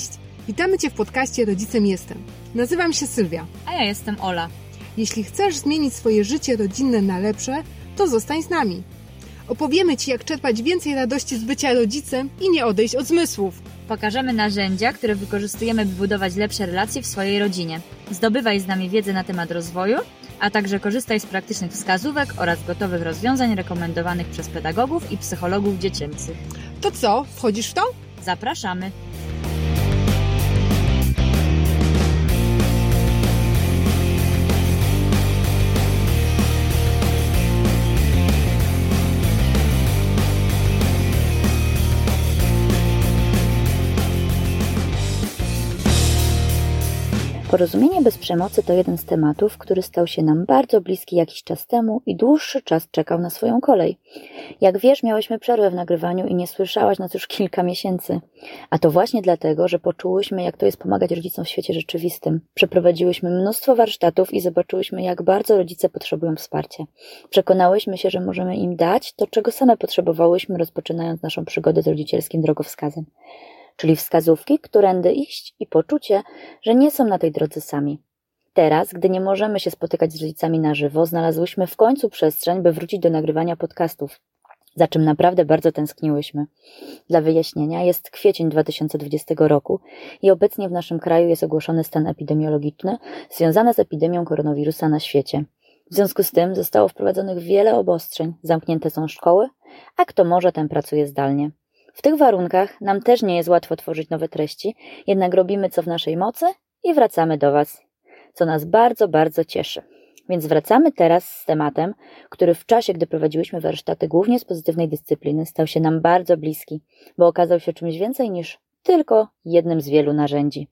Cześć! Witamy Cię w podcaście Rodzicem Jestem. Nazywam się Sylwia. A ja jestem Ola. Jeśli chcesz zmienić swoje życie rodzinne na lepsze, to zostań z nami. Opowiemy Ci, jak czerpać więcej radości z bycia rodzicem i nie odejść od zmysłów. Pokażemy narzędzia, które wykorzystujemy, by budować lepsze relacje w swojej rodzinie. Zdobywaj z nami wiedzę na temat rozwoju, a także korzystaj z praktycznych wskazówek oraz gotowych rozwiązań rekomendowanych przez pedagogów i psychologów dziecięcych. To co, wchodzisz w to? Zapraszamy! Porozumienie bez przemocy to jeden z tematów, który stał się nam bardzo bliski jakiś czas temu i dłuższy czas czekał na swoją kolej. Jak wiesz, miałyśmy przerwę w nagrywaniu i nie słyszałaś nas już kilka miesięcy. A to właśnie dlatego, że poczułyśmy, jak to jest pomagać rodzicom w świecie rzeczywistym. Przeprowadziłyśmy mnóstwo warsztatów i zobaczyłyśmy, jak bardzo rodzice potrzebują wsparcia. Przekonałyśmy się, że możemy im dać to, czego same potrzebowałyśmy, rozpoczynając naszą przygodę z rodzicielskim drogowskazem. Czyli wskazówki, którędy iść i poczucie, że nie są na tej drodze sami. Teraz, gdy nie możemy się spotykać z rodzicami na żywo, znalazłyśmy w końcu przestrzeń, by wrócić do nagrywania podcastów, za czym naprawdę bardzo tęskniłyśmy. Dla wyjaśnienia, jest kwiecień 2020 roku i obecnie w naszym kraju jest ogłoszony stan epidemiologiczny związany z epidemią koronawirusa na świecie. W związku z tym zostało wprowadzonych wiele obostrzeń, zamknięte są szkoły, a kto może, ten pracuje zdalnie. W tych warunkach nam też nie jest łatwo tworzyć nowe treści, jednak robimy co w naszej mocy i wracamy do Was, co nas bardzo, bardzo cieszy. Więc wracamy teraz z tematem, który w czasie, gdy prowadziłyśmy warsztaty głównie z pozytywnej dyscypliny, stał się nam bardzo bliski, bo okazał się czymś więcej niż tylko jednym z wielu narzędzi.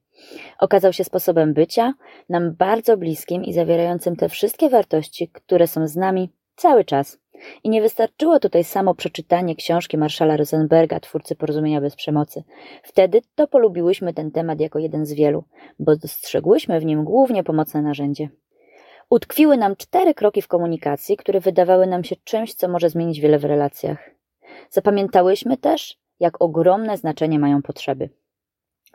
Okazał się sposobem bycia, nam bardzo bliskim i zawierającym te wszystkie wartości, które są z nami cały czas. I nie wystarczyło tutaj samo przeczytanie książki Marshalla Rosenberga, twórcy Porozumienia bez przemocy. Wtedy to polubiłyśmy ten temat jako jeden z wielu, bo dostrzegłyśmy w nim głównie pomocne narzędzie. Utkwiły nam 4 kroki w komunikacji, które wydawały nam się czymś, co może zmienić wiele w relacjach. Zapamiętałyśmy też, jak ogromne znaczenie mają potrzeby.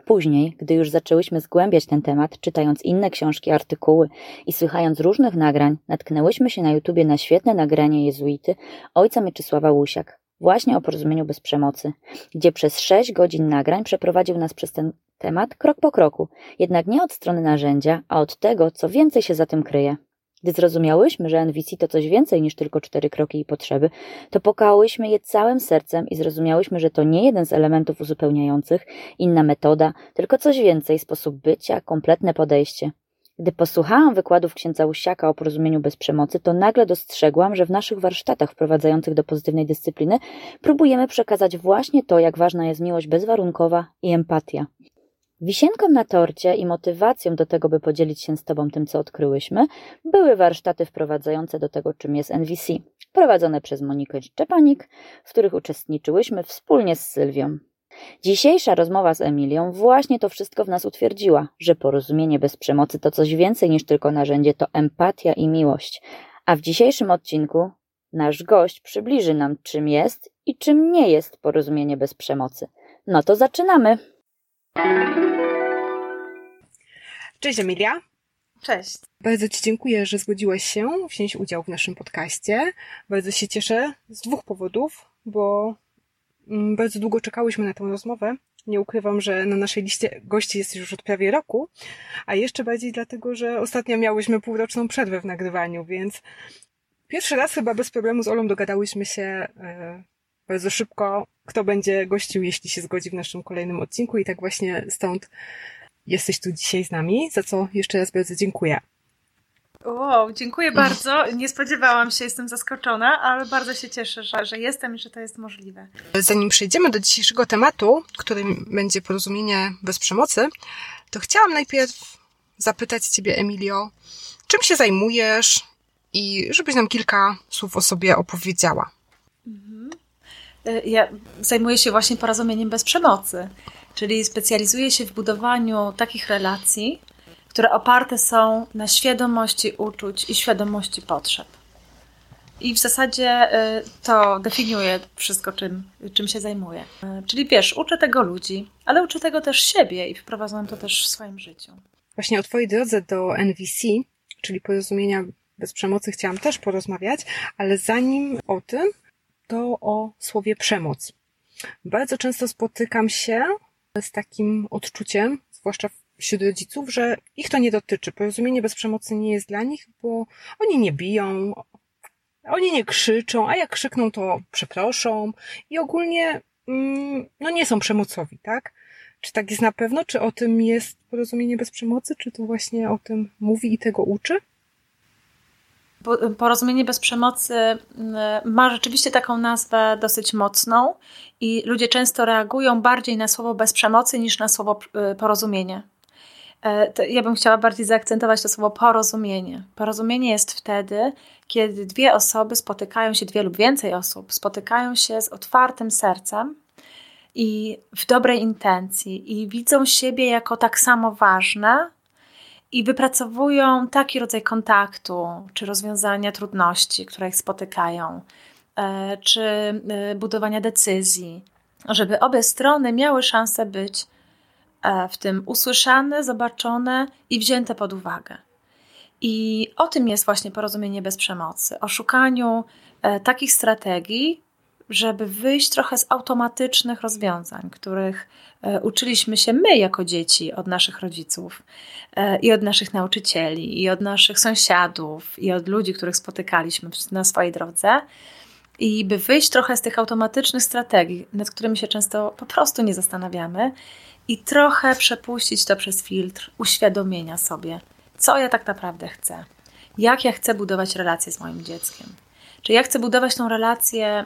Później, gdy już zaczęłyśmy zgłębiać ten temat, czytając inne książki, artykuły i słuchając różnych nagrań, natknęłyśmy się na YouTubie na świetne nagranie jezuity ojca Mieczysława Łusiak, właśnie o Porozumieniu bez przemocy, gdzie przez 6 godzin nagrań przeprowadził nas przez ten temat krok po kroku, jednak nie od strony narzędzia, a od tego, co więcej się za tym kryje. Gdy zrozumiałyśmy, że NVC to coś więcej niż tylko 4 kroki i potrzeby, to pokałyśmy je całym sercem i zrozumiałyśmy, że to nie jeden z elementów uzupełniających, inna metoda, tylko coś więcej, sposób bycia, kompletne podejście. Gdy posłuchałam wykładów księdza Łusiaka o Porozumieniu bez przemocy, to nagle dostrzegłam, że w naszych warsztatach wprowadzających do pozytywnej dyscypliny próbujemy przekazać właśnie to, jak ważna jest miłość bezwarunkowa i empatia. Wisienką na torcie i motywacją do tego, by podzielić się z Tobą tym, co odkryłyśmy, były warsztaty wprowadzające do tego, czym jest NVC, prowadzone przez Monikę Czepanik, w których uczestniczyłyśmy wspólnie z Sylwią. Dzisiejsza rozmowa z Emilią właśnie to wszystko w nas utwierdziła, że porozumienie bez przemocy to coś więcej niż tylko narzędzie, to empatia i miłość. A w dzisiejszym odcinku nasz gość przybliży nam, czym jest i czym nie jest porozumienie bez przemocy. No to zaczynamy! Cześć Emilia. Cześć. Bardzo Ci dziękuję, że zgodziłaś się wziąć udział w naszym podcaście. Bardzo się cieszę z 2 powodów, bo bardzo długo czekałyśmy na tę rozmowę. Nie ukrywam, że na naszej liście gości jest już od prawie roku, a jeszcze bardziej dlatego, że ostatnio miałyśmy półroczną przerwę w nagrywaniu, więc pierwszy raz chyba bez problemu z Olą dogadałyśmy się bardzo szybko, kto będzie gościł, jeśli się zgodzi w naszym kolejnym odcinku i tak właśnie stąd jesteś tu dzisiaj z nami, za co jeszcze raz bardzo dziękuję. Wow, dziękuję bardzo. Nie spodziewałam się, jestem zaskoczona, ale bardzo się cieszę, że jestem i że to jest możliwe. Zanim przejdziemy do dzisiejszego tematu, którym będzie porozumienie bez przemocy, to chciałam najpierw zapytać Ciebie, Emilio, czym się zajmujesz i żebyś nam kilka słów o sobie opowiedziała. Ja zajmuję się właśnie porozumieniem bez przemocy, czyli specjalizuję się w budowaniu takich relacji, które oparte są na świadomości uczuć i świadomości potrzeb. I w zasadzie to definiuje wszystko, czym się zajmuję. Czyli wiesz, uczę tego ludzi, ale uczę tego też siebie i wprowadzam to też w swoim życiu. Właśnie o twojej drodze do NVC, czyli Porozumienia bez Przemocy, chciałam też porozmawiać, ale zanim o tym, to o słowie przemoc. Bardzo często spotykam się z takim odczuciem, zwłaszcza wśród rodziców, że ich to nie dotyczy. Porozumienie bez przemocy nie jest dla nich, bo oni nie biją, oni nie krzyczą, a jak krzykną, to przeproszą i ogólnie nie są przemocowi, tak? Czy tak jest na pewno? Czy o tym jest porozumienie bez przemocy? Czy to właśnie o tym mówi i tego uczy? Porozumienie bez przemocy ma rzeczywiście taką nazwę dosyć mocną i ludzie często reagują bardziej na słowo bez przemocy niż na słowo porozumienie. To ja bym chciała bardziej zaakcentować to słowo porozumienie. Porozumienie jest wtedy, kiedy dwie osoby spotykają się, dwie lub więcej osób, spotykają się z otwartym sercem i w dobrej intencji i widzą siebie jako tak samo ważne i wypracowują taki rodzaj kontaktu czy rozwiązania trudności, które ich spotykają, czy budowania decyzji, żeby obie strony miały szansę być w tym usłyszane, zobaczone i wzięte pod uwagę. I o tym jest właśnie porozumienie bez przemocy, o szukaniu takich strategii, żeby wyjść trochę z automatycznych rozwiązań, których uczyliśmy się my jako dzieci od naszych rodziców i od naszych nauczycieli i od naszych sąsiadów i od ludzi, których spotykaliśmy na swojej drodze. I by wyjść trochę z tych automatycznych strategii, nad którymi się często po prostu nie zastanawiamy, i trochę przepuścić to przez filtr uświadomienia sobie, co ja tak naprawdę chcę, jak ja chcę budować relacje z moim dzieckiem. Czy ja chcę budować tą relację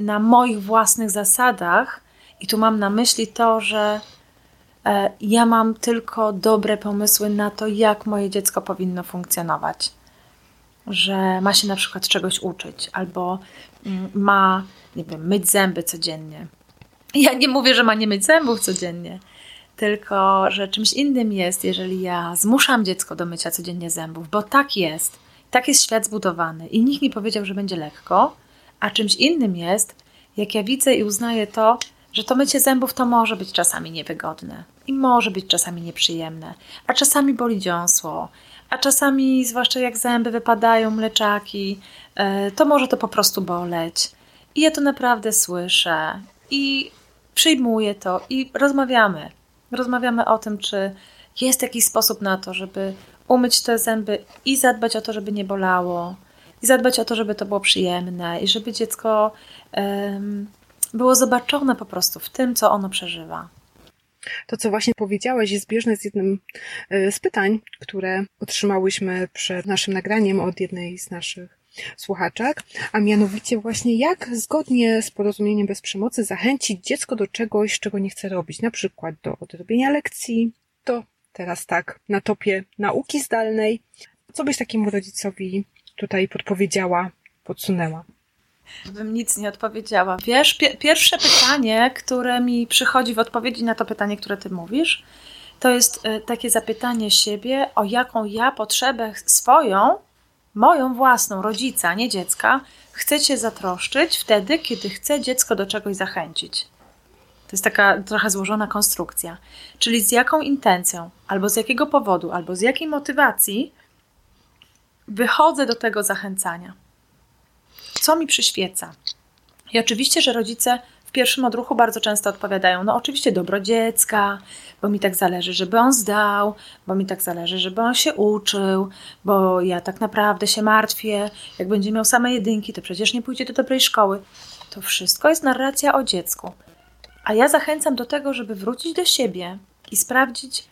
na moich własnych zasadach i tu mam na myśli to, że ja mam tylko dobre pomysły na to, jak moje dziecko powinno funkcjonować. Że ma się na przykład czegoś uczyć albo ma, nie wiem, myć zęby codziennie. Ja nie mówię, że ma nie myć zębów codziennie, tylko że czymś innym jest, jeżeli ja zmuszam dziecko do mycia codziennie zębów, bo tak jest. Tak jest świat zbudowany i nikt mi powiedział, że będzie lekko, a czymś innym jest, jak ja widzę i uznaję to, że to mycie zębów to może być czasami niewygodne i może być czasami nieprzyjemne, a czasami boli dziąsło, a czasami, zwłaszcza jak zęby wypadają, mleczaki, to może to po prostu boleć. I ja to naprawdę słyszę i przyjmuję to i rozmawiamy. Rozmawiamy o tym, czy jest jakiś sposób na to, żeby umyć te zęby i zadbać o to, żeby nie bolało, i zadbać o to, żeby to było przyjemne i żeby dziecko było zobaczone po prostu w tym, co ono przeżywa. To, co właśnie powiedziałaś, jest zbieżne z jednym z pytań, które otrzymałyśmy przed naszym nagraniem od jednej z naszych słuchaczek, a mianowicie właśnie jak zgodnie z porozumieniem bez przemocy zachęcić dziecko do czegoś, czego nie chce robić, na przykład do odrobienia lekcji, do teraz tak na topie nauki zdalnej. Co byś takiemu rodzicowi tutaj podpowiedziała, podsunęła? Bym nic nie odpowiedziała. Wiesz, pierwsze pytanie, które mi przychodzi w odpowiedzi na to pytanie, które ty mówisz, to jest takie zapytanie siebie, o jaką ja potrzebę swoją, moją własną, rodzica, nie dziecka, chcę cię zatroszczyć wtedy, kiedy chcę dziecko do czegoś zachęcić. To jest taka trochę złożona konstrukcja. Czyli z jaką intencją, albo z jakiego powodu, albo z jakiej motywacji wychodzę do tego zachęcania. Co mi przyświeca? I oczywiście, że rodzice w pierwszym odruchu bardzo często odpowiadają, no oczywiście dobro dziecka, bo mi tak zależy, żeby on zdał, bo mi tak zależy, żeby on się uczył, bo ja tak naprawdę się martwię, jak będzie miał same jedynki, to przecież nie pójdzie do dobrej szkoły. To wszystko jest narracja o dziecku. A ja zachęcam do tego, żeby wrócić do siebie i sprawdzić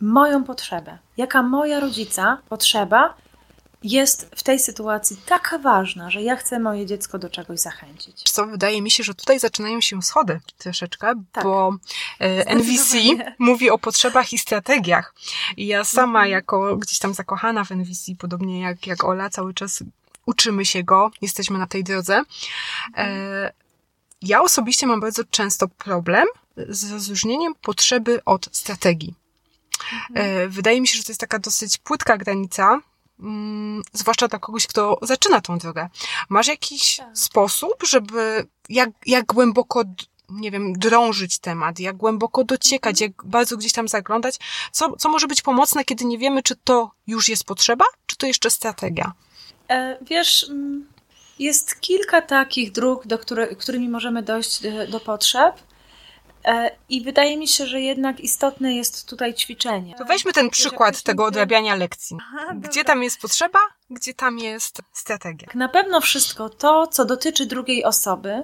moją potrzebę. Jaka moja rodzica potrzeba jest w tej sytuacji taka ważna, że ja chcę moje dziecko do czegoś zachęcić. Co wydaje mi się, że tutaj zaczynają się schody troszeczkę, tak. Bo NVC mówi o potrzebach i strategiach. I ja sama jako gdzieś tam zakochana w NVC, podobnie jak Ola, cały czas uczymy się go, jesteśmy na tej drodze. Ja osobiście mam bardzo często problem z rozróżnieniem potrzeby od strategii. Wydaje mi się, że to jest taka dosyć płytka granica, zwłaszcza dla kogoś, kto zaczyna tą drogę. Masz jakiś sposób, żeby jak głęboko, nie wiem, drążyć temat, jak głęboko dociekać, jak bardzo gdzieś tam zaglądać? Co może być pomocne, kiedy nie wiemy, czy to już jest potrzeba, czy to jeszcze strategia? Wiesz, jest kilka takich dróg, którymi możemy dojść do potrzeb. I wydaje mi się, że jednak istotne jest tutaj ćwiczenie. To weźmy ten przykład tego odrabiania lekcji. Gdzie tam jest potrzeba, gdzie tam jest strategia? Na pewno wszystko to, co dotyczy drugiej osoby,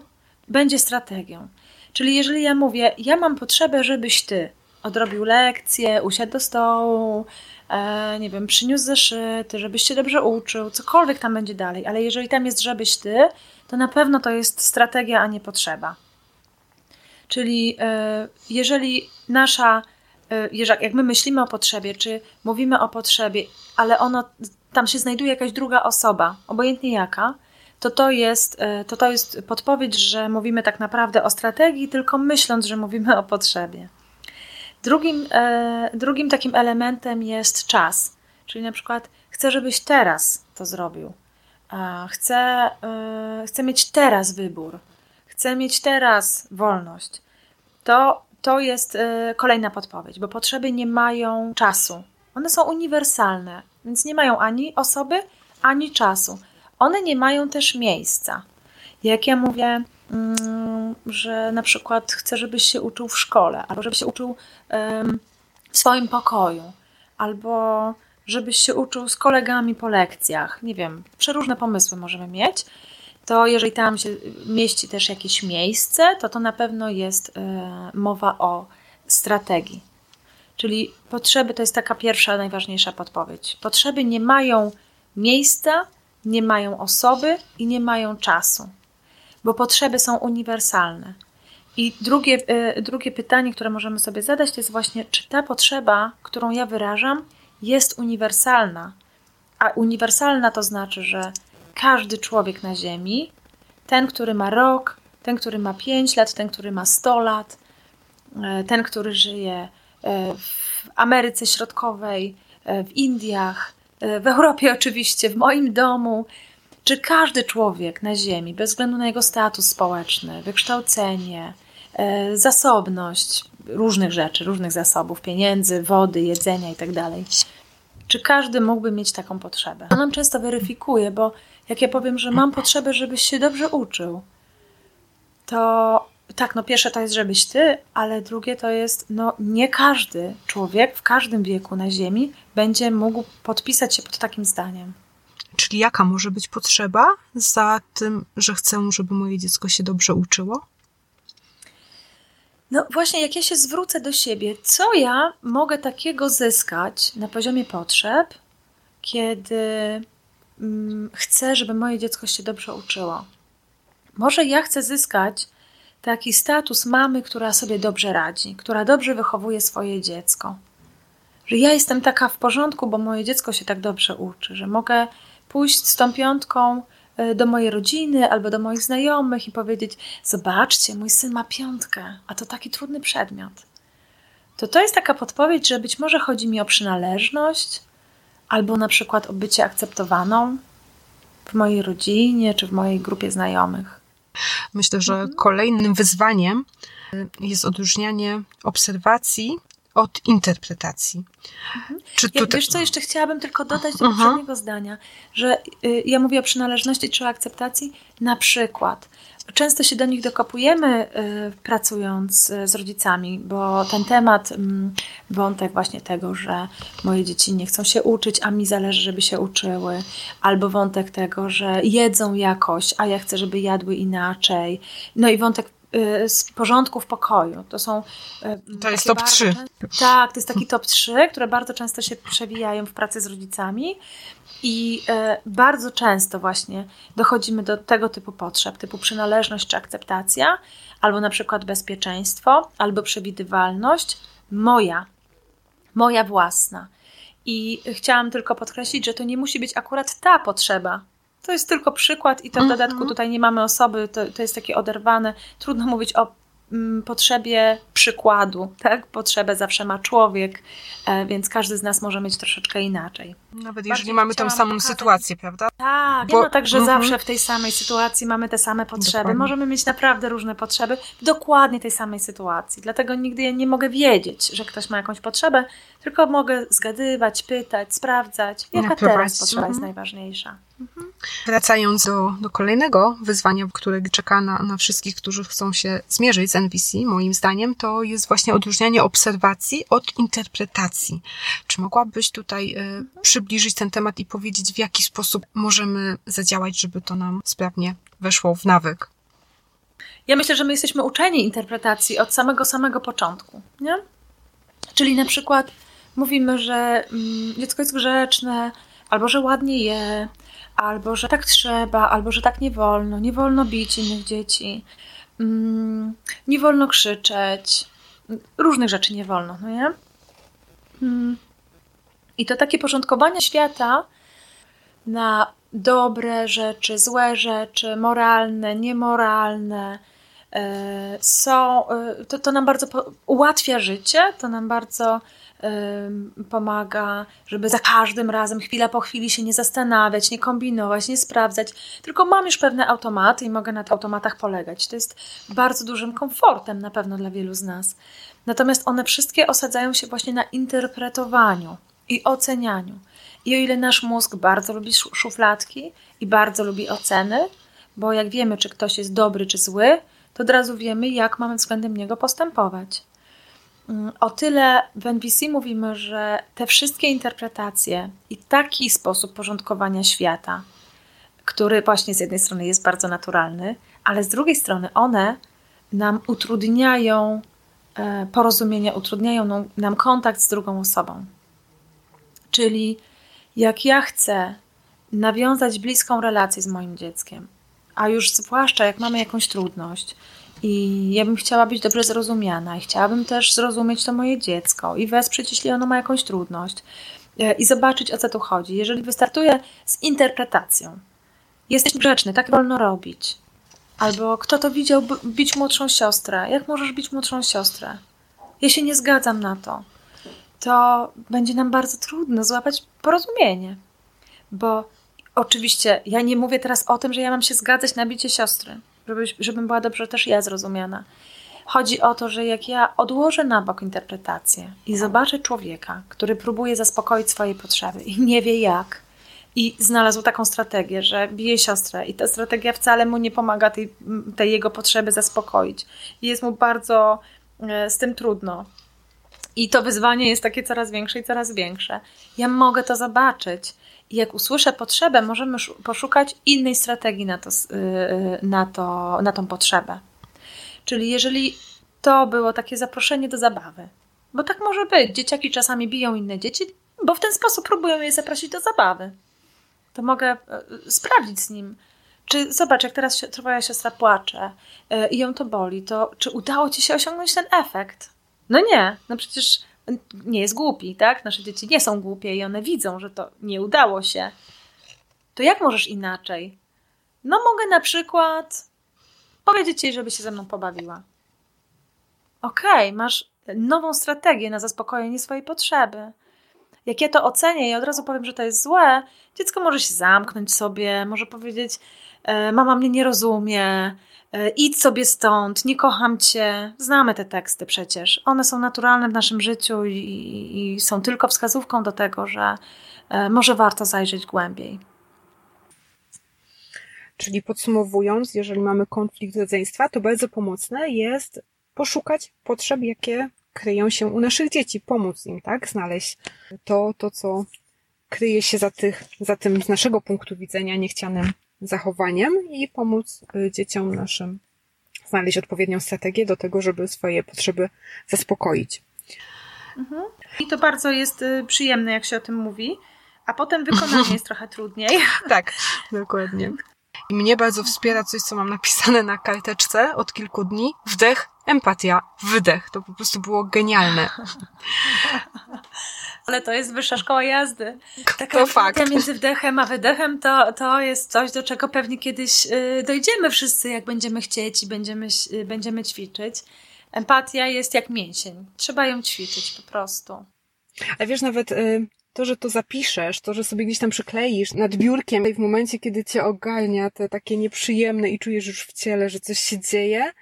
będzie strategią. Czyli jeżeli ja mówię, ja mam potrzebę, żebyś ty odrobił lekcję, usiadł do stołu, nie wiem, przyniósł zeszyty, żebyś się dobrze uczył, cokolwiek tam będzie dalej. Ale jeżeli tam jest żebyś ty, to na pewno to jest strategia, a nie potrzeba. Czyli jeżeli jak my myślimy o potrzebie, czy mówimy o potrzebie, ale tam się znajduje jakaś druga osoba, obojętnie jaka, to jest podpowiedź, że mówimy tak naprawdę o strategii, tylko myśląc, że mówimy o potrzebie. Drugim takim elementem jest czas. Czyli na przykład chcę, żebyś teraz to zrobił. Chcę mieć teraz wybór. Chcę mieć teraz wolność. To jest kolejna podpowiedź, bo potrzeby nie mają czasu. One są uniwersalne, więc nie mają ani osoby, ani czasu. One nie mają też miejsca. Jak ja mówię, że na przykład chcę, żebyś się uczył w szkole, albo żebyś się uczył w swoim pokoju, albo żebyś się uczył z kolegami po lekcjach. Nie wiem, przeróżne pomysły możemy mieć. To jeżeli tam się mieści też jakieś miejsce, to na pewno jest mowa o strategii. Czyli potrzeby to jest taka pierwsza, najważniejsza podpowiedź. Potrzeby nie mają miejsca, nie mają osoby i nie mają czasu, bo potrzeby są uniwersalne. I drugie pytanie, które możemy sobie zadać, to jest właśnie, czy ta potrzeba, którą ja wyrażam, jest uniwersalna? A uniwersalna to znaczy, że każdy człowiek na ziemi, ten, który ma rok, ten, który ma 5 lat, ten, który ma 100 lat, ten, który żyje w Ameryce Środkowej, w Indiach, w Europie oczywiście, w moim domu. Czy każdy człowiek na ziemi, bez względu na jego status społeczny, wykształcenie, zasobność różnych rzeczy, różnych zasobów, pieniędzy, wody, jedzenia itd., czy każdy mógłby mieć taką potrzebę? To nam często weryfikuje, bo jak ja powiem, że mam potrzebę, żebyś się dobrze uczył, to tak, no pierwsze to jest żebyś ty, ale drugie to jest, no nie każdy człowiek w każdym wieku na ziemi będzie mógł podpisać się pod takim zdaniem. Czyli jaka może być potrzeba za tym, że chcę, żeby moje dziecko się dobrze uczyło? No właśnie, jak ja się zwrócę do siebie, co ja mogę takiego zyskać na poziomie potrzeb, kiedy chcę, żeby moje dziecko się dobrze uczyło? Może ja chcę zyskać taki status mamy, która sobie dobrze radzi, która dobrze wychowuje swoje dziecko. Że ja jestem taka w porządku, bo moje dziecko się tak dobrze uczy, że mogę pójść z tą piątką do mojej rodziny albo do moich znajomych i powiedzieć: zobaczcie, mój syn ma 5, a to taki trudny przedmiot. To jest taka podpowiedź, że być może chodzi mi o przynależność albo na przykład o bycie akceptowaną w mojej rodzinie czy w mojej grupie znajomych. Myślę, że kolejnym wyzwaniem jest odróżnianie obserwacji od interpretacji. Wiesz co, jeszcze chciałabym tylko dodać do poprzedniego zdania, że ja mówię o przynależności czy o akceptacji na przykład. Często się do nich dokopujemy pracując z rodzicami, bo ten temat, wątek właśnie tego, że moje dzieci nie chcą się uczyć, a mi zależy, żeby się uczyły, albo wątek tego, że jedzą jakoś, a ja chcę, żeby jadły inaczej. No i wątek z porządku w pokoju. To jest top 3. Tak, to jest taki top 3, które bardzo często się przewijają w pracy z rodzicami i bardzo często właśnie dochodzimy do tego typu potrzeb, typu przynależność czy akceptacja, albo na przykład bezpieczeństwo, albo przewidywalność moja własna. I chciałam tylko podkreślić, że to nie musi być akurat ta potrzeba. To jest tylko przykład i to w dodatku tutaj nie mamy osoby, to jest takie oderwane. Trudno mówić o potrzebie przykładu, tak? Potrzebę zawsze ma człowiek, więc każdy z nas może mieć troszeczkę inaczej. Nawet jeżeli mamy tą samą sytuację, prawda? Tak, bo... także zawsze w tej samej sytuacji mamy te same potrzeby. Dokładnie. Możemy mieć naprawdę różne potrzeby w dokładnie tej samej sytuacji. Dlatego nigdy ja nie mogę wiedzieć, że ktoś ma jakąś potrzebę, tylko mogę zgadywać, pytać, sprawdzać, jaka teraz potrzeba jest najważniejsza. Wracając do kolejnego wyzwania, które czeka na wszystkich, którzy chcą się zmierzyć z NVC, moim zdaniem, to jest właśnie odróżnianie obserwacji od interpretacji. Czy mogłabyś tutaj przybliżyć ten temat i powiedzieć, w jaki sposób możemy zadziałać, żeby to nam sprawnie weszło w nawyk? Ja myślę, że my jesteśmy uczeni interpretacji od samego początku, nie? Czyli na przykład mówimy, że dziecko jest grzeczne, albo że ładnie je, albo że tak trzeba, albo że tak nie wolno bić innych dzieci, nie wolno krzyczeć, różnych rzeczy nie wolno, no nie? I to takie porządkowanie świata na dobre rzeczy, złe rzeczy, moralne, niemoralne, to nam bardzo ułatwia życie, to nam bardzo pomaga, żeby za każdym razem chwila po chwili się nie zastanawiać, nie kombinować, nie sprawdzać, tylko mam już pewne automaty i mogę na tych automatach polegać. To jest bardzo dużym komfortem na pewno dla wielu z nas. Natomiast one wszystkie osadzają się właśnie na interpretowaniu i ocenianiu. I o ile nasz mózg bardzo lubi szufladki i bardzo lubi oceny, bo jak wiemy, czy ktoś jest dobry, czy zły, to od razu wiemy, jak mamy względem niego postępować. O tyle w NVC mówimy, że te wszystkie interpretacje i taki sposób porządkowania świata, który właśnie z jednej strony jest bardzo naturalny, ale z drugiej strony one nam utrudniają porozumienie, utrudniają nam kontakt z drugą osobą. Czyli jak ja chcę nawiązać bliską relację z moim dzieckiem, a już zwłaszcza jak mamy jakąś trudność i ja bym chciała być dobrze zrozumiana i chciałabym też zrozumieć to moje dziecko i wesprzeć, jeśli ono ma jakąś trudność i zobaczyć, o co tu chodzi. Jeżeli wystartuję z interpretacją, jesteś grzeczny, tak wolno robić, albo kto to widział bić młodszą siostrę, jak możesz bić młodszą siostrę? Ja się nie zgadzam na to. To będzie nam bardzo trudno złapać porozumienie, bo oczywiście ja nie mówię teraz o tym, że ja mam się zgadzać na bicie siostry, żebym była dobrze też ja zrozumiana. Chodzi o to, że jak ja odłożę na bok interpretację i zobaczę człowieka, który próbuje zaspokoić swoje potrzeby i nie wie jak i znalazł taką strategię, że bije siostrę i ta strategia wcale mu nie pomaga tej jego potrzeby zaspokoić i jest mu bardzo z tym trudno. I to wyzwanie jest takie coraz większe i coraz większe. Ja mogę to zobaczyć. I jak usłyszę potrzebę, możemy poszukać innej strategii na tą potrzebę. Czyli jeżeli to było takie zaproszenie do zabawy, bo tak może być, dzieciaki czasami biją inne dzieci, bo w ten sposób próbują je zaprosić do zabawy. To mogę sprawdzić z nim. Czy zobacz, jak teraz twoja siostra płacze i ją to boli, to czy udało ci się osiągnąć ten efekt? No nie, no przecież nie jest głupi, tak? Nasze dzieci nie są głupie i one widzą, że to nie udało się. To jak możesz inaczej? No mogę na przykład powiedzieć jej, żeby się ze mną pobawiła. Okej, masz nową strategię na zaspokojenie swojej potrzeby. Jak ja to ocenię i od razu powiem, że to jest złe, dziecko może się zamknąć sobie, może powiedzieć, mama mnie nie rozumie, idź sobie stąd, nie kocham cię. Znamy te teksty przecież. One są naturalne w naszym życiu i są tylko wskazówką do tego, że może warto zajrzeć głębiej. Czyli podsumowując, jeżeli mamy konflikt rodzeństwa, to bardzo pomocne jest poszukać potrzeb, jakie kryją się u naszych dzieci. Pomóc im, tak? Znaleźć to co kryje się za tym z naszego punktu widzenia niechcianym zachowaniem i pomóc dzieciom naszym znaleźć odpowiednią strategię do tego, żeby swoje potrzeby zaspokoić. I to bardzo jest przyjemne, jak się o tym mówi, a potem wykonanie jest trochę trudniej. Tak, dokładnie. I mnie bardzo wspiera coś, co mam napisane na karteczce od kilku dni. Wdech, empatia, wydech. To po prostu było genialne. ale to jest wyższa szkoła jazdy. Taka fakt. Między wdechem a wydechem to jest coś, do czego pewnie kiedyś dojdziemy wszyscy, jak będziemy chcieć i będziemy ćwiczyć. Empatia jest jak mięsień. Trzeba ją ćwiczyć po prostu. Ale wiesz, nawet to, że to zapiszesz, to, że sobie gdzieś tam przykleisz nad biurkiem i w momencie, kiedy cię ogarnia te takie nieprzyjemne i czujesz już w ciele, że coś się dzieje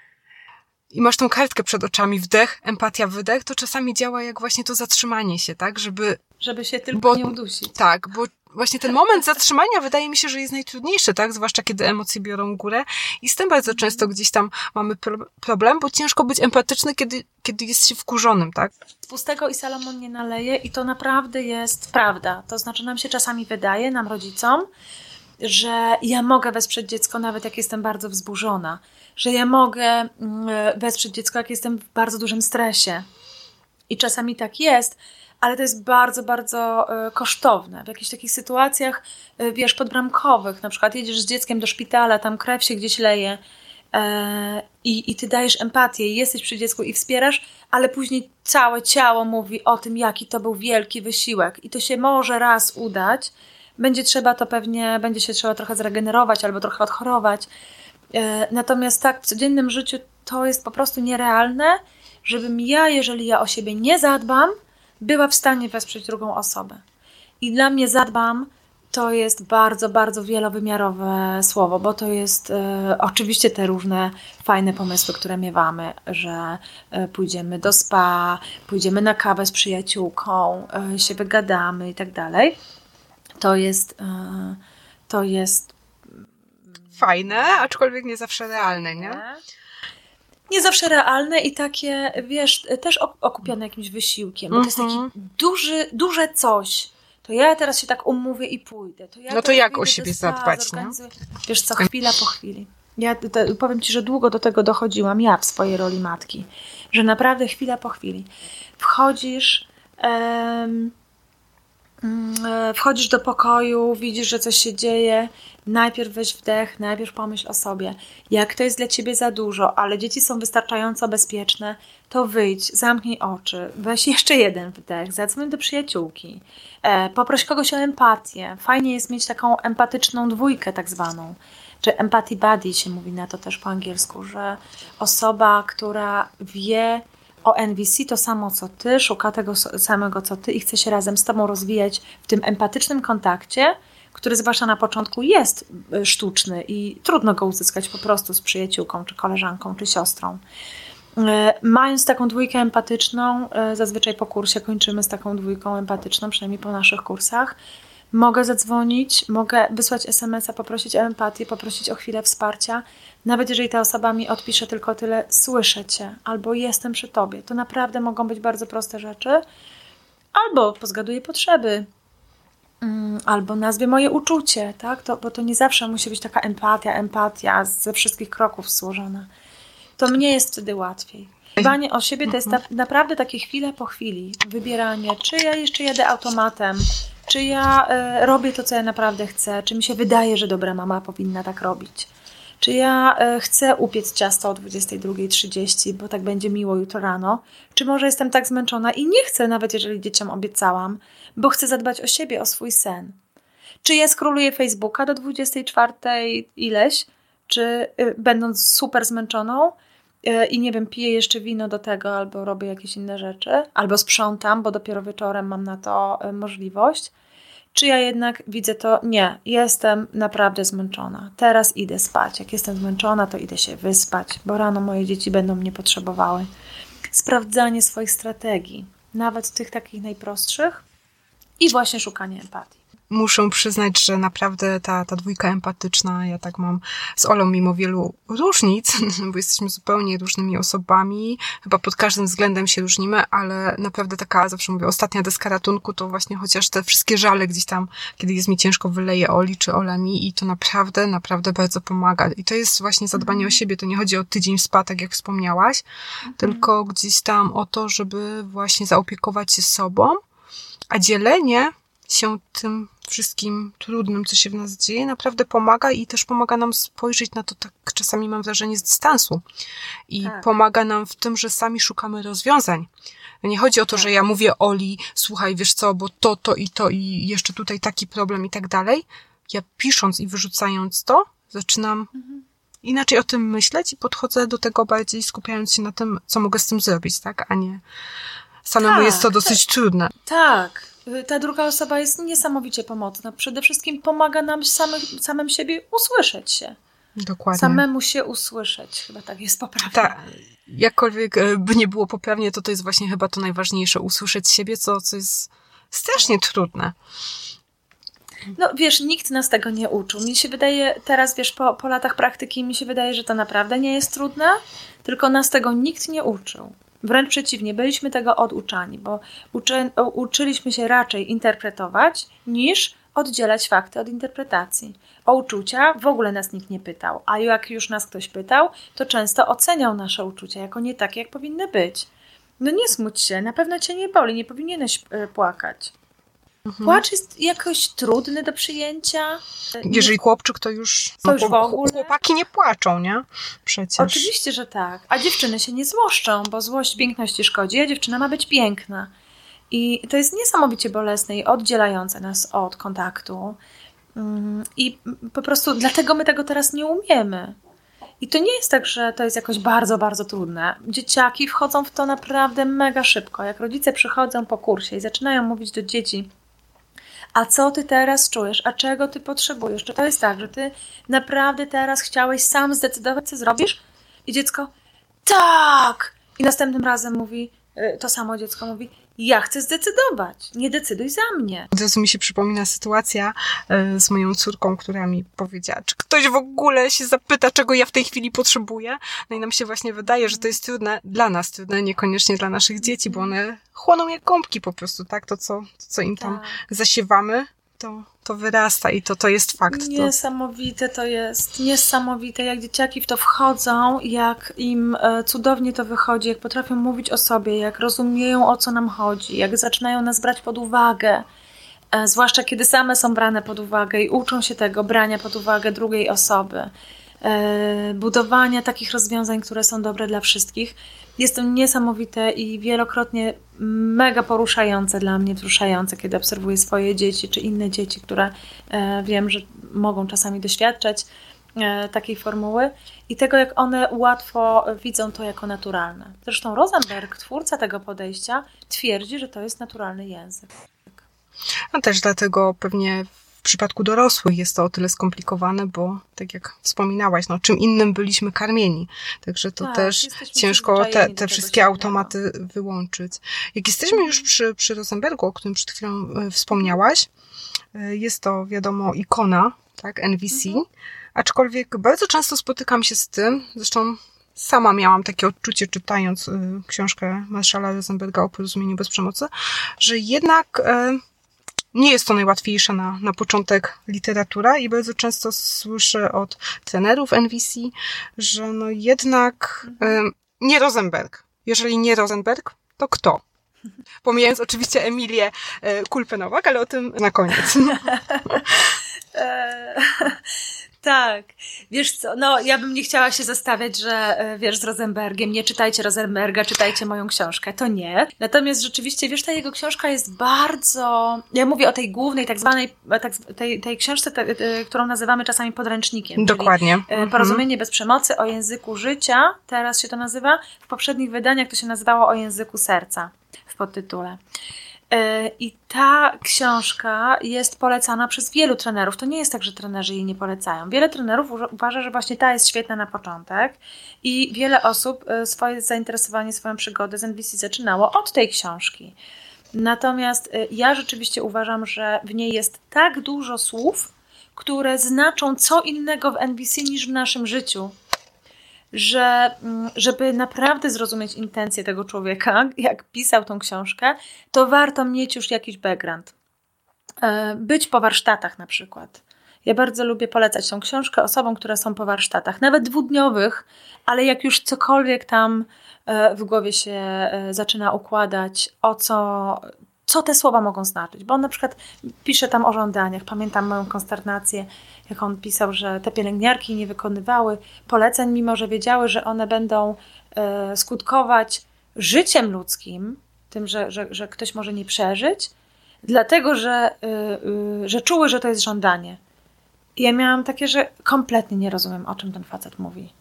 i masz tą kartkę przed oczami, wdech, empatia, wydech, to czasami działa jak właśnie to zatrzymanie się, tak? Żeby się tylko nie udusić. Tak, bo właśnie ten moment zatrzymania wydaje mi się, że jest najtrudniejszy, tak? Zwłaszcza kiedy emocje biorą górę i z tym bardzo często gdzieś tam mamy problem, bo ciężko być empatyczny, kiedy jest się wkurzonym, tak? Z pustego i Salomon nie naleje i to naprawdę jest prawda. To znaczy nam się czasami wydaje, nam rodzicom, że ja mogę wesprzeć dziecko nawet jak jestem bardzo wzburzona, że ja mogę wesprzeć dziecko jak jestem w bardzo dużym stresie i czasami tak jest, ale to jest bardzo, bardzo kosztowne. W jakichś takich sytuacjach, wiesz, podbramkowych, na przykład jedziesz z dzieckiem do szpitala, tam krew się gdzieś leje i ty dajesz empatię i jesteś przy dziecku i wspierasz, ale później całe ciało mówi o tym, jaki to był wielki wysiłek i to się może raz udać, będzie się trzeba trochę zregenerować albo trochę odchorować. Natomiast tak w codziennym życiu to jest po prostu nierealne, żebym ja, jeżeli ja o siebie nie zadbam, była w stanie wesprzeć drugą osobę. I dla mnie zadbam to jest bardzo, bardzo wielowymiarowe słowo, bo to jest oczywiście te różne fajne pomysły, które miewamy, że pójdziemy do spa, pójdziemy na kawę z przyjaciółką, się wygadamy i tak dalej. To jest fajne, aczkolwiek nie zawsze realne, nie? Nie zawsze realne i takie, wiesz, też okupione jakimś wysiłkiem, bo to jest taki duże coś. To ja teraz się tak umówię i pójdę. To jak o siebie zadbać, nie? Wiesz co, chwila po chwili. Ja powiem Ci, że długo do tego dochodziłam, ja w swojej roli matki, że naprawdę chwila po chwili. Wchodzisz do pokoju, widzisz, że coś się dzieje, najpierw weź wdech, najpierw pomyśl o sobie. Jak to jest dla Ciebie za dużo, ale dzieci są wystarczająco bezpieczne, to wyjdź, zamknij oczy, weź jeszcze jeden wdech, zadzwoń do przyjaciółki, poproś kogoś o empatię. Fajnie jest mieć taką empatyczną dwójkę tak zwaną, czy empathy buddy się mówi na to też po angielsku, że osoba, która wie o NVC to samo co ty, szuka tego samego co ty i chce się razem z tobą rozwijać w tym empatycznym kontakcie, który zwłaszcza na początku jest sztuczny i trudno go uzyskać po prostu z przyjaciółką, czy koleżanką, czy siostrą. Mając taką dwójkę empatyczną, zazwyczaj po kursie kończymy z taką dwójką empatyczną, przynajmniej po naszych kursach, mogę zadzwonić, mogę wysłać SMS-a, poprosić o empatię, poprosić o chwilę wsparcia. Nawet jeżeli ta osoba mi odpisze tylko tyle, słyszę Cię albo jestem przy Tobie. To naprawdę mogą być bardzo proste rzeczy. Albo pozgaduję potrzeby, albo nazwie moje uczucie, tak? Bo to nie zawsze musi być taka empatia ze wszystkich kroków złożona. To mnie jest wtedy łatwiej. Dbanie o siebie to jest naprawdę takie chwila po chwili. Wybieranie, czy ja jeszcze jadę automatem, czy ja robię to, co ja naprawdę chcę, czy mi się wydaje, że dobra mama powinna tak robić, czy ja chcę upiec ciasto o 22:30, bo tak będzie miło jutro rano, czy może jestem tak zmęczona i nie chcę, nawet jeżeli dzieciom obiecałam, bo chcę zadbać o siebie, o swój sen. Czy ja scrolluję Facebooka do 24 ileś, czy będąc super zmęczoną, i nie wiem, piję jeszcze wino do tego albo robię jakieś inne rzeczy, albo sprzątam, bo dopiero wieczorem mam na to możliwość. Czy ja jednak widzę to? Nie, jestem naprawdę zmęczona. Teraz idę spać. Jak jestem zmęczona, to idę się wyspać, bo rano moje dzieci będą mnie potrzebowały. Sprawdzanie swoich strategii, nawet tych takich najprostszych i właśnie szukanie empatii. Muszę przyznać, że naprawdę ta dwójka empatyczna, ja tak mam z Olą mimo wielu różnic, bo jesteśmy zupełnie różnymi osobami, chyba pod każdym względem się różnimy, ale naprawdę taka, zawsze mówię, ostatnia deska ratunku to właśnie chociaż te wszystkie żale gdzieś tam, kiedy jest mi ciężko, wyleję Oli czy Ola mi i to naprawdę, naprawdę bardzo pomaga. I to jest właśnie zadbanie o siebie, to nie chodzi o tydzień spa, tak jak wspomniałaś, tylko gdzieś tam o to, żeby właśnie zaopiekować się sobą, a dzielenie się tym wszystkim trudnym, co się w nas dzieje, naprawdę pomaga i też pomaga nam spojrzeć na to tak, czasami mam wrażenie, z dystansu. I tak. Pomaga nam w tym, że sami szukamy rozwiązań. Nie chodzi o to, że ja mówię Oli, słuchaj, wiesz co, bo to i jeszcze tutaj taki problem i tak dalej. Ja pisząc i wyrzucając to, zaczynam inaczej o tym myśleć i podchodzę do tego bardziej skupiając się na tym, co mogę z tym zrobić, tak? A nie samemu jest to dosyć trudne. Tak. Ta druga osoba jest niesamowicie pomocna. Przede wszystkim pomaga nam samym siebie usłyszeć się. Dokładnie. Samemu się usłyszeć. Chyba tak jest poprawnie. Tak. Jakkolwiek by nie było poprawnie, to jest właśnie chyba to najważniejsze. Usłyszeć siebie, co jest strasznie trudne. No wiesz, nikt nas tego nie uczył. Mi się wydaje, teraz wiesz, po latach praktyki mi się wydaje, że to naprawdę nie jest trudne, tylko nas tego nikt nie uczył. Wręcz przeciwnie, byliśmy tego oduczani, bo uczyliśmy się raczej interpretować niż oddzielać fakty od interpretacji. O uczucia w ogóle nas nikt nie pytał, a jak już nas ktoś pytał, to często oceniał nasze uczucia jako nie takie, jak powinny być. No nie smuć się, na pewno cię nie boli, nie powinieneś płakać. Płacz jest jakoś trudny do przyjęcia. Jeżeli chłopczyk, to już... To już w ogóle. Chłopaki nie płaczą, nie? Przecież. Oczywiście, że tak. A dziewczyny się nie złoszczą, bo złość piękności szkodzi, a dziewczyna ma być piękna. I to jest niesamowicie bolesne i oddzielające nas od kontaktu. I po prostu dlatego my tego teraz nie umiemy. I to nie jest tak, że to jest jakoś bardzo, bardzo trudne. Dzieciaki wchodzą w to naprawdę mega szybko. Jak rodzice przychodzą po kursie i zaczynają mówić do dzieci... A co ty teraz czujesz? A czego ty potrzebujesz? Czy to jest tak, że ty naprawdę teraz chciałeś sam zdecydować, co zrobisz? I dziecko, tak! I następnym razem mówi, to samo dziecko mówi, ja chcę zdecydować, nie decyduj za mnie. Od razu mi się przypomina sytuacja z moją córką, która mi powiedziała, czy ktoś w ogóle się zapyta, czego ja w tej chwili potrzebuję? No i nam się właśnie wydaje, że to jest trudne dla nas, trudne niekoniecznie dla naszych dzieci, bo one chłoną jak gąbki po prostu, tak? To co im tam zasiewamy, to wyrasta i to jest fakt. Niesamowite to jest, niesamowite, jak dzieciaki w to wchodzą, jak im cudownie to wychodzi, jak potrafią mówić o sobie, jak rozumieją, o co nam chodzi, jak zaczynają nas brać pod uwagę, zwłaszcza kiedy same są brane pod uwagę i uczą się tego brania pod uwagę drugiej osoby, budowania takich rozwiązań, które są dobre dla wszystkich. Jest to niesamowite i wielokrotnie mega poruszające dla mnie, wzruszające, kiedy obserwuję swoje dzieci czy inne dzieci, które wiem, że mogą czasami doświadczać takiej formuły i tego, jak one łatwo widzą to jako naturalne. Zresztą Rosenberg, twórca tego podejścia, twierdzi, że to jest naturalny język. No też dlatego pewnie w przypadku dorosłych jest to o tyle skomplikowane, bo tak jak wspominałaś, czym innym byliśmy karmieni. Także to też ciężko te wszystkie automaty wyłączyć. Jak jesteśmy już przy Rosenbergu, o którym przed chwilą wspomniałaś, jest to wiadomo ikona, tak, NVC, aczkolwiek bardzo często spotykam się z tym, zresztą sama miałam takie odczucie, czytając książkę Marshalla Rosenberga o porozumieniu bez przemocy, że jednak... Nie jest to najłatwiejsza na początek literatura i bardzo często słyszę od trenerów NVC, że jednak nie Rosenberg. Jeżeli nie Rosenberg, to kto? Pomijając oczywiście Emilię Kulpa-Nowak, ale o tym na koniec. Tak, wiesz co, ja bym nie chciała się zastawiać, że wiesz, z Rosenbergiem, nie czytajcie Rosenberga, czytajcie moją książkę, to nie. Natomiast rzeczywiście, wiesz, ta jego książka jest bardzo, ja mówię o tej głównej, tak zwanej, tej książce, którą nazywamy czasami podręcznikiem. Dokładnie. Porozumienie bez przemocy o języku życia, teraz się to nazywa, w poprzednich wydaniach to się nazywało o języku serca w podtytule. I ta książka jest polecana przez wielu trenerów. To nie jest tak, że trenerzy jej nie polecają. Wiele trenerów uważa, że właśnie ta jest świetna na początek i wiele osób swoje zainteresowanie, swoją przygodę z NVC zaczynało od tej książki. Natomiast ja rzeczywiście uważam, że w niej jest tak dużo słów, które znaczą co innego w NVC niż w naszym życiu. Że żeby naprawdę zrozumieć intencje tego człowieka, jak pisał tą książkę, to warto mieć już jakiś background. Być po warsztatach na przykład. Ja bardzo lubię polecać tą książkę osobom, które są po warsztatach, nawet 2-dniowych, ale jak już cokolwiek tam w głowie się zaczyna układać, co te słowa mogą znaczyć, bo on na przykład pisze tam o żądaniach. Pamiętam moją konsternację, jak on pisał, że te pielęgniarki nie wykonywały poleceń, mimo że wiedziały, że one będą skutkować życiem ludzkim, tym, że ktoś może nie przeżyć, dlatego, że czuły, że to jest żądanie. I ja miałam takie, że kompletnie nie rozumiem, o czym ten facet mówi.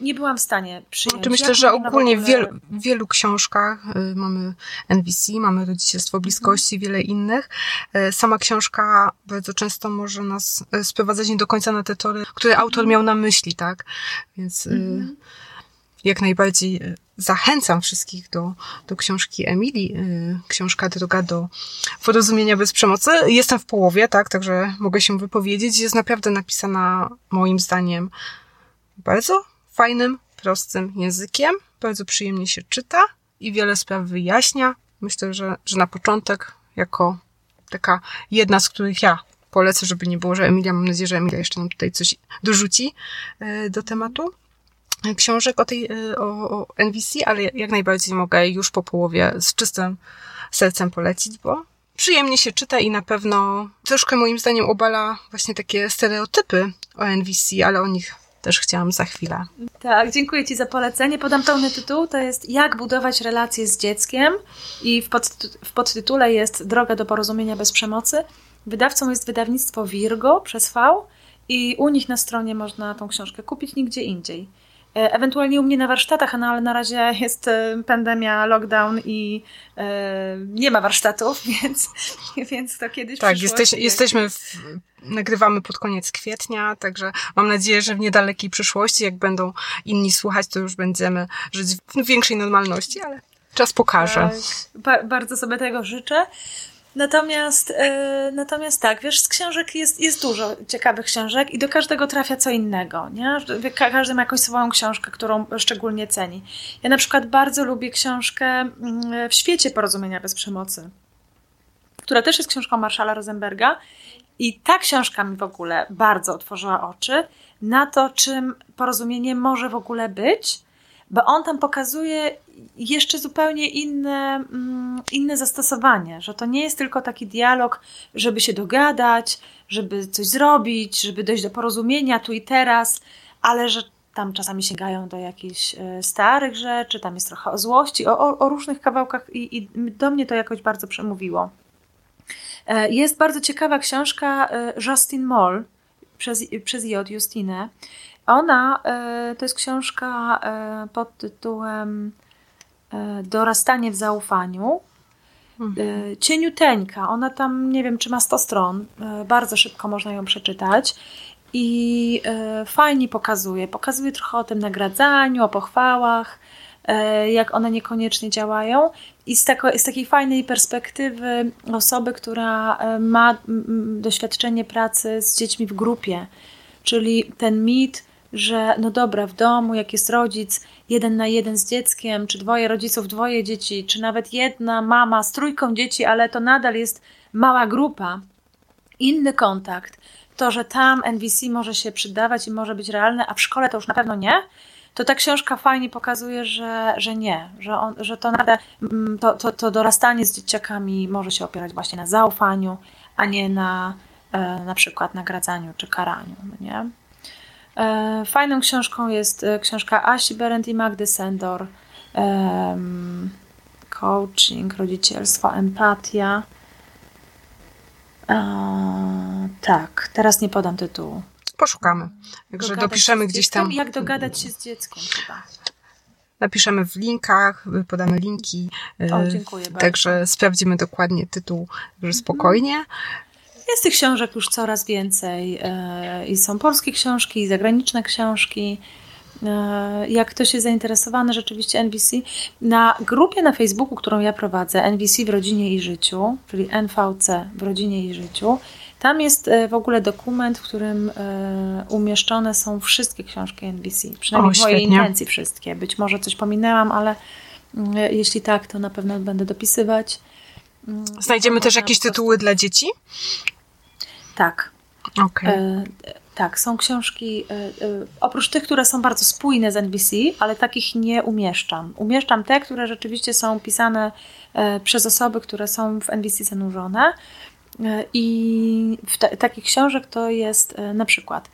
Nie byłam w stanie przyjąć. Myślę, że ogólnie w wielu książkach, mamy NVC, mamy Rodzicielstwo Bliskości, wiele innych. Sama książka bardzo często może nas sprowadzać nie do końca na te tory, które autor miał na myśli, tak? Więc jak najbardziej zachęcam wszystkich do książki Emilii. Książka Droga do porozumienia bez przemocy. Jestem w połowie, tak? Także mogę się wypowiedzieć. Jest naprawdę napisana, moim zdaniem, bardzo fajnym, prostym językiem. Bardzo przyjemnie się czyta i wiele spraw wyjaśnia. Myślę, że na początek, jako taka jedna, z których ja polecę, żeby nie było, że Emilia, mam nadzieję, że Emilia jeszcze nam tutaj coś dorzuci do tematu książek o NVC, ale jak najbardziej mogę już po połowie z czystym sercem polecić, bo przyjemnie się czyta i na pewno troszkę moim zdaniem obala właśnie takie stereotypy o NVC, ale o nich też chciałam za chwilę. Tak, dziękuję Ci za polecenie. Podam pełny tytuł, to jest Jak budować relacje z dzieckiem i w podtytule jest Droga do porozumienia bez przemocy. Wydawcą jest wydawnictwo Virgo przez V i u nich na stronie można tą książkę kupić, nigdzie indziej. Ewentualnie u mnie na warsztatach, no ale na razie jest pandemia, lockdown i nie ma warsztatów, więc to kiedyś tak, jesteśmy, nagrywamy pod koniec kwietnia, także mam nadzieję, że w niedalekiej przyszłości, jak będą inni słuchać, to już będziemy żyć w większej normalności, ale czas pokaże. Bardzo sobie tego życzę. Natomiast tak, wiesz, z książek jest dużo ciekawych książek i do każdego trafia co innego, nie? Każdy ma jakąś swoją książkę, którą szczególnie ceni. Ja na przykład bardzo lubię książkę W świecie porozumienia bez przemocy, która też jest książką Marshalla Rosenberga i ta książka mi w ogóle bardzo otworzyła oczy na to, czym porozumienie może w ogóle być, bo on tam pokazuje jeszcze zupełnie inne zastosowanie, że to nie jest tylko taki dialog, żeby się dogadać, żeby coś zrobić, żeby dojść do porozumienia tu i teraz, ale że tam czasami sięgają do jakichś starych rzeczy, tam jest trochę o złości, o różnych kawałkach i do mnie to jakoś bardzo przemówiło. Jest bardzo ciekawa książka Justine Moll przez J. Justinę. Ona, to jest książka pod tytułem Dorastanie w zaufaniu. Cieniuteńka. Ona tam, nie wiem, czy ma 100 stron. Bardzo szybko można ją przeczytać. I fajnie pokazuje. Pokazuje trochę o tym nagradzaniu, o pochwałach, jak one niekoniecznie działają. I z takiej fajnej perspektywy osoby, która ma doświadczenie pracy z dziećmi w grupie. Czyli ten mit, że no dobra, w domu jak jest rodzic 1 na 1 z dzieckiem, czy 2 rodziców, 2 dzieci, czy nawet 1 mama z 3 dzieci, ale to nadal jest mała grupa. Inny kontakt, to, że tam NVC może się przydawać i może być realne, a w szkole to już na pewno nie, to ta książka fajnie pokazuje, że nie, że to nadal to dorastanie z dzieciakami może się opierać właśnie na zaufaniu, a nie na przykład nagradzaniu czy karaniu, nie? Fajną książką jest książka Asi Berendt i Magdy Sendor, Coaching, Rodzicielstwo, Empatia. Tak, teraz nie podam tytułu. Poszukamy. Także dopiszemy gdzieś tam. Jak dogadać się z dzieckiem chyba. Napiszemy w linkach, podamy linki. Dziękuję bardzo. Także sprawdzimy dokładnie tytuł, że spokojnie. Jest tych książek już coraz więcej i są polskie książki, i zagraniczne książki. Jak ktoś jest zainteresowany rzeczywiście NVC, na grupie na Facebooku, którą ja prowadzę, NVC w rodzinie i życiu, czyli NVC w rodzinie i życiu, tam jest w ogóle dokument, w którym umieszczone są wszystkie książki NVC, przynajmniej w mojej intencji wszystkie. Być może coś pominęłam, ale jeśli tak, to na pewno będę dopisywać. Znajdziemy też jakieś tytuły dla dzieci? Tak. Okay. Tak, są książki, oprócz tych, które są bardzo spójne z NVC, ale takich nie umieszczam. Umieszczam te, które rzeczywiście są pisane przez osoby, które są w NVC zanurzone i w takich książek to jest na przykład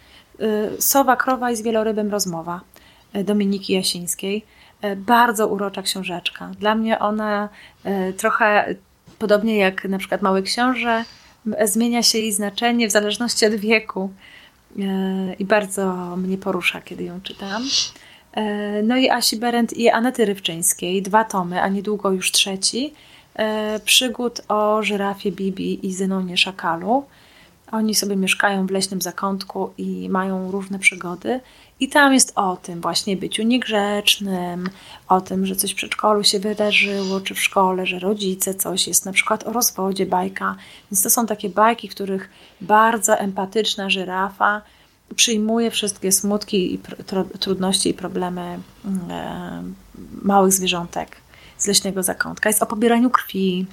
Sowa, krowa i z wielorybem rozmowa Dominiki Jasińskiej. bardzo urocza książeczka. Dla mnie ona trochę podobnie jak na przykład Mały Książę, zmienia się jej znaczenie w zależności od wieku i bardzo mnie porusza, kiedy ją czytam. No i Asi Berendt i Anety Rywczyńskiej, 2 tomy, a niedługo już 3, przygód o żyrafie Bibi i Zenonie Szakalu. Oni sobie mieszkają w leśnym zakątku i mają różne przygody. I tam jest o tym właśnie byciu niegrzecznym, o tym, że coś w przedszkolu się wydarzyło, czy w szkole, że rodzice coś, jest na przykład o rozwodzie bajka. Więc to są takie bajki, w których bardzo empatyczna żyrafa przyjmuje wszystkie smutki i trudności i problemy małych zwierzątek z leśnego zakątka. Jest o pobieraniu krwi,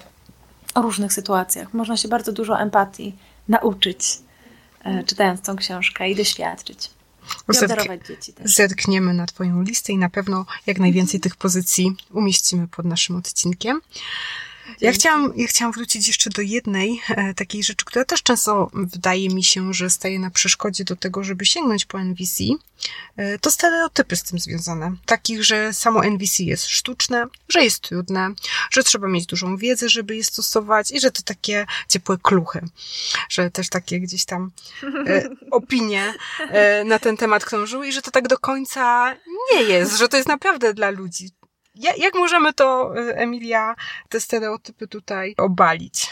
o różnych sytuacjach. Można się bardzo dużo empatii nauczyć, czytając tą książkę i doświadczyć. Obdarować dzieci też. Zerkniemy na Twoją listę i na pewno jak najwięcej tych pozycji umieścimy pod naszym odcinkiem. Ja chciałam wrócić jeszcze do jednej takiej rzeczy, która też często wydaje mi się, że staje na przeszkodzie do tego, żeby sięgnąć po NVC. To stereotypy z tym związane. Takich, że samo NVC jest sztuczne, że jest trudne, że trzeba mieć dużą wiedzę, żeby je stosować i że to takie ciepłe kluchy. Że też takie gdzieś tam opinie na ten temat krążyły i że to tak do końca nie jest, że to jest naprawdę dla ludzi. Jak możemy to, Emilia, te stereotypy tutaj obalić?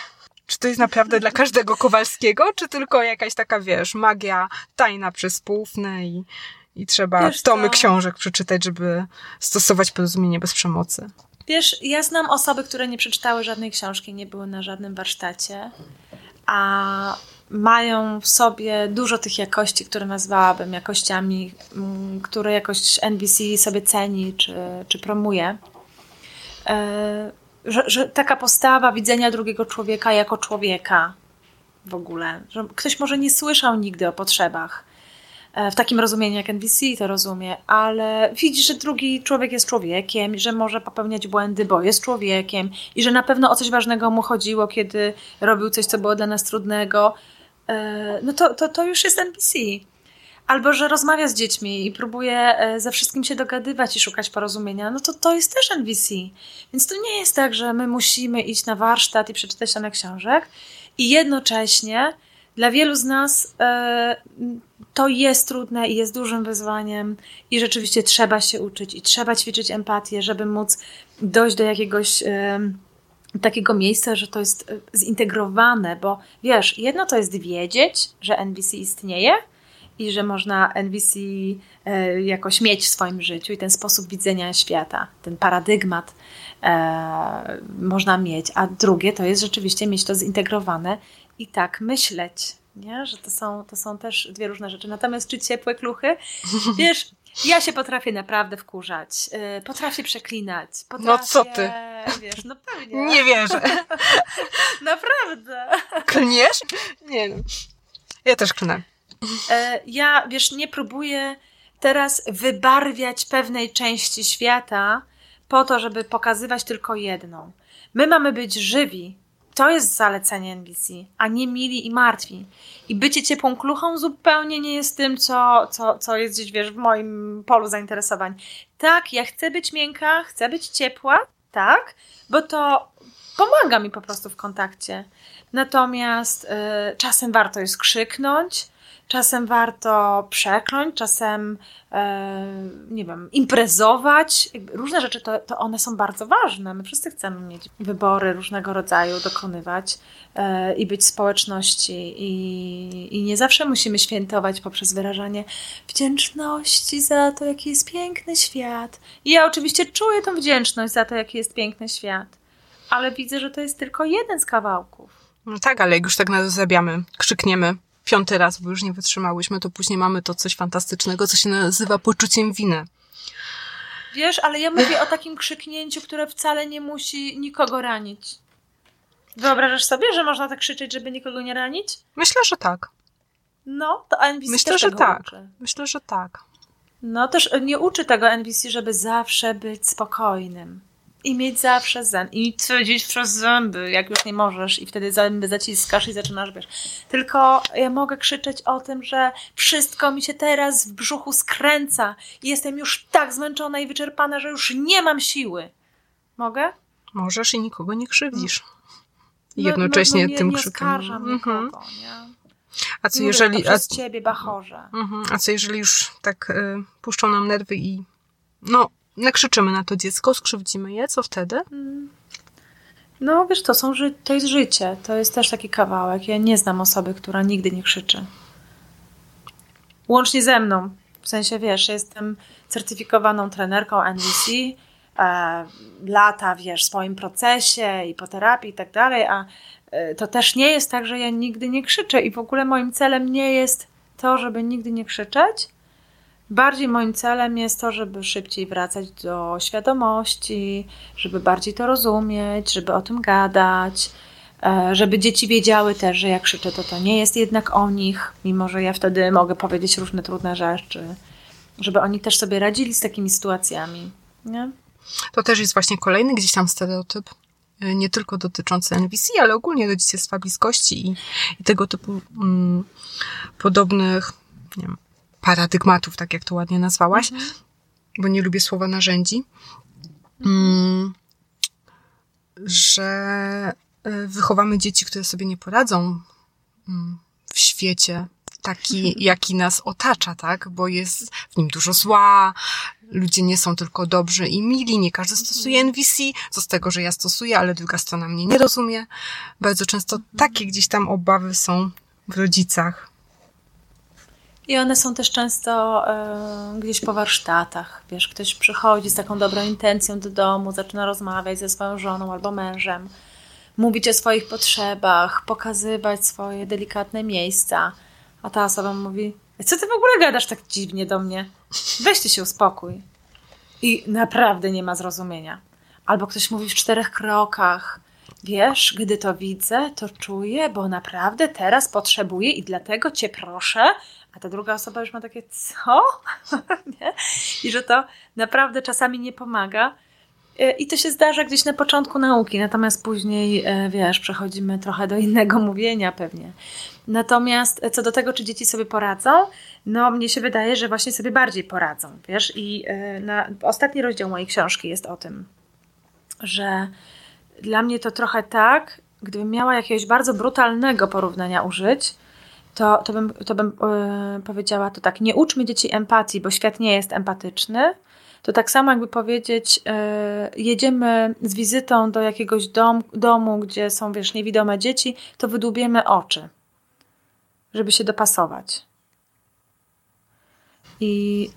Czy to jest naprawdę dla każdego Kowalskiego, czy tylko jakaś taka, wiesz, magia tajna przez poufne i trzeba wiesz tomy co? Książek przeczytać, żeby stosować porozumienie bez przemocy? Wiesz, ja znam osoby, które nie przeczytały żadnej książki, nie były na żadnym warsztacie, a mają w sobie dużo tych jakości, które nazwałabym jakościami, które jakoś NVC sobie ceni czy promuje. Że taka postawa widzenia drugiego człowieka jako człowieka w ogóle. Że ktoś może nie słyszał nigdy o potrzebach. W takim rozumieniu jak NVC to rozumie, ale widzi, że drugi człowiek jest człowiekiem, że może popełniać błędy, bo jest człowiekiem i że na pewno o coś ważnego mu chodziło, kiedy robił coś, co było dla nas trudnego. No to już jest NVC. Albo, że rozmawia z dziećmi i próbuje ze wszystkim się dogadywać i szukać porozumienia, no to jest też NVC. Więc to nie jest tak, że my musimy iść na warsztat i przeczytać ten książek i jednocześnie dla wielu z nas to jest trudne i jest dużym wyzwaniem i rzeczywiście trzeba się uczyć i trzeba ćwiczyć empatię, żeby móc dojść do jakiegoś takiego miejsca, że to jest zintegrowane, bo wiesz, jedno to jest wiedzieć, że NVC istnieje i że można NVC jakoś mieć w swoim życiu i ten sposób widzenia świata, ten paradygmat można mieć, a drugie to jest rzeczywiście mieć to zintegrowane i tak myśleć, nie? Że to są też dwie różne rzeczy. Natomiast czy ciepłe kluchy? Wiesz, ja się potrafię naprawdę wkurzać. Potrafię przeklinać. No co ty? Wiesz, no pewnie. Nie wierzę. Naprawdę. Klniesz? Nie no. Ja też klnę. Ja, wiesz, nie próbuję teraz wybarwiać pewnej części świata po to, żeby pokazywać tylko jedną. My mamy być żywi. To jest zalecenie NVC, a nie mili i martwi. I bycie ciepłą kluchą zupełnie nie jest tym, co jest gdzieś, wiesz, w moim polu zainteresowań. Tak, ja chcę być miękka, chcę być ciepła, tak, bo to pomaga mi po prostu w kontakcie. Natomiast czasem warto jest krzyknąć, czasem warto przekląć, czasem, nie wiem, imprezować. Różne rzeczy, to one są bardzo ważne. My wszyscy chcemy mieć wybory różnego rodzaju, dokonywać i być w społeczności. I nie zawsze musimy świętować poprzez wyrażanie wdzięczności za to, jaki jest piękny świat. I ja oczywiście czuję tą wdzięczność za to, jaki jest piękny świat. Ale widzę, że to jest tylko jeden z kawałków. No tak, ale jak już tak nazabiamy, krzykniemy 5. raz, bo już nie wytrzymałyśmy, to później mamy to coś fantastycznego, co się nazywa poczuciem winy. Wiesz, ale ja mówię o takim krzyknięciu, które wcale nie musi nikogo ranić. Wyobrażasz sobie, że można tak krzyczeć, żeby nikogo nie ranić? Myślę, że tak. No, to NVC też tego uczy. Myślę, że tak. No, też nie uczy tego NVC, żeby zawsze być spokojnym. I mieć zawsze zęby. I codzić przez zęby, jak już nie możesz. I wtedy zęby zaciskasz i zaczynasz, wiesz. Tylko ja mogę krzyczeć o tym, że wszystko mi się teraz w brzuchu skręca. Jestem już tak zmęczona i wyczerpana, że już nie mam siły. Mogę? Możesz i nikogo nie krzywdzisz. Jednocześnie tym krzykiem. Nie oskarżam nikogo, nie? A co jeżeli... przez ciebie, bachorze. A co jeżeli już tak puszczą nam nerwy i... no... nakrzyczymy na to dziecko, skrzywdzimy je, co wtedy? No wiesz, to jest życie, to jest też taki kawałek. Ja nie znam osoby, która nigdy nie krzyczy. Łącznie ze mną. W sensie, wiesz, jestem certyfikowaną trenerką NVC, lata, wiesz, w swoim procesie i po terapii i tak dalej, a to też nie jest tak, że ja nigdy nie krzyczę i w ogóle moim celem nie jest to, żeby nigdy nie krzyczeć. Bardziej moim celem jest to, żeby szybciej wracać do świadomości, żeby bardziej to rozumieć, żeby o tym gadać, żeby dzieci wiedziały też, że jak krzyczę, to nie jest jednak o nich, mimo że ja wtedy mogę powiedzieć różne trudne rzeczy, żeby oni też sobie radzili z takimi sytuacjami. Nie? To też jest właśnie kolejny gdzieś tam stereotyp, nie tylko dotyczący NVC, ale ogólnie rodzicielstwa bliskości i tego typu podobnych, nie wiem, paradygmatów, tak jak to ładnie nazwałaś, bo nie lubię słowa narzędzi, że wychowamy dzieci, które sobie nie poradzą w świecie taki, jaki nas otacza, tak? Bo jest w nim dużo zła, ludzie nie są tylko dobrzy i mili, nie każdy stosuje NVC, co z tego, że ja stosuję, ale druga strona mnie nie rozumie. Bardzo często takie gdzieś tam obawy są w rodzicach. I one są też często gdzieś po warsztatach, wiesz, ktoś przychodzi z taką dobrą intencją do domu, zaczyna rozmawiać ze swoją żoną albo mężem, mówić o swoich potrzebach, pokazywać swoje delikatne miejsca, a ta osoba mówi, co ty w ogóle gadasz tak dziwnie do mnie? Weź ty się uspokój. I naprawdę nie ma zrozumienia. Albo ktoś mówi w 4 krokach, wiesz, gdy to widzę, to czuję, bo naprawdę teraz potrzebuję i dlatego cię proszę. A ta druga osoba już ma takie, co? Nie? I że to naprawdę czasami nie pomaga. I to się zdarza gdzieś na początku nauki, natomiast później, wiesz, przechodzimy trochę do innego mówienia pewnie. Natomiast co do tego, czy dzieci sobie poradzą, no mnie się wydaje, że właśnie sobie bardziej poradzą, wiesz. I ostatni rozdział mojej książki jest o tym, że dla mnie to trochę tak, gdybym miała jakiegoś bardzo brutalnego porównania użyć, to bym powiedziała to tak, nie uczmy dzieci empatii, bo świat nie jest empatyczny. To tak samo jakby powiedzieć, jedziemy z wizytą do jakiegoś domu, gdzie są, wiesz, niewidome dzieci, to wydłubiemy oczy, żeby się dopasować. I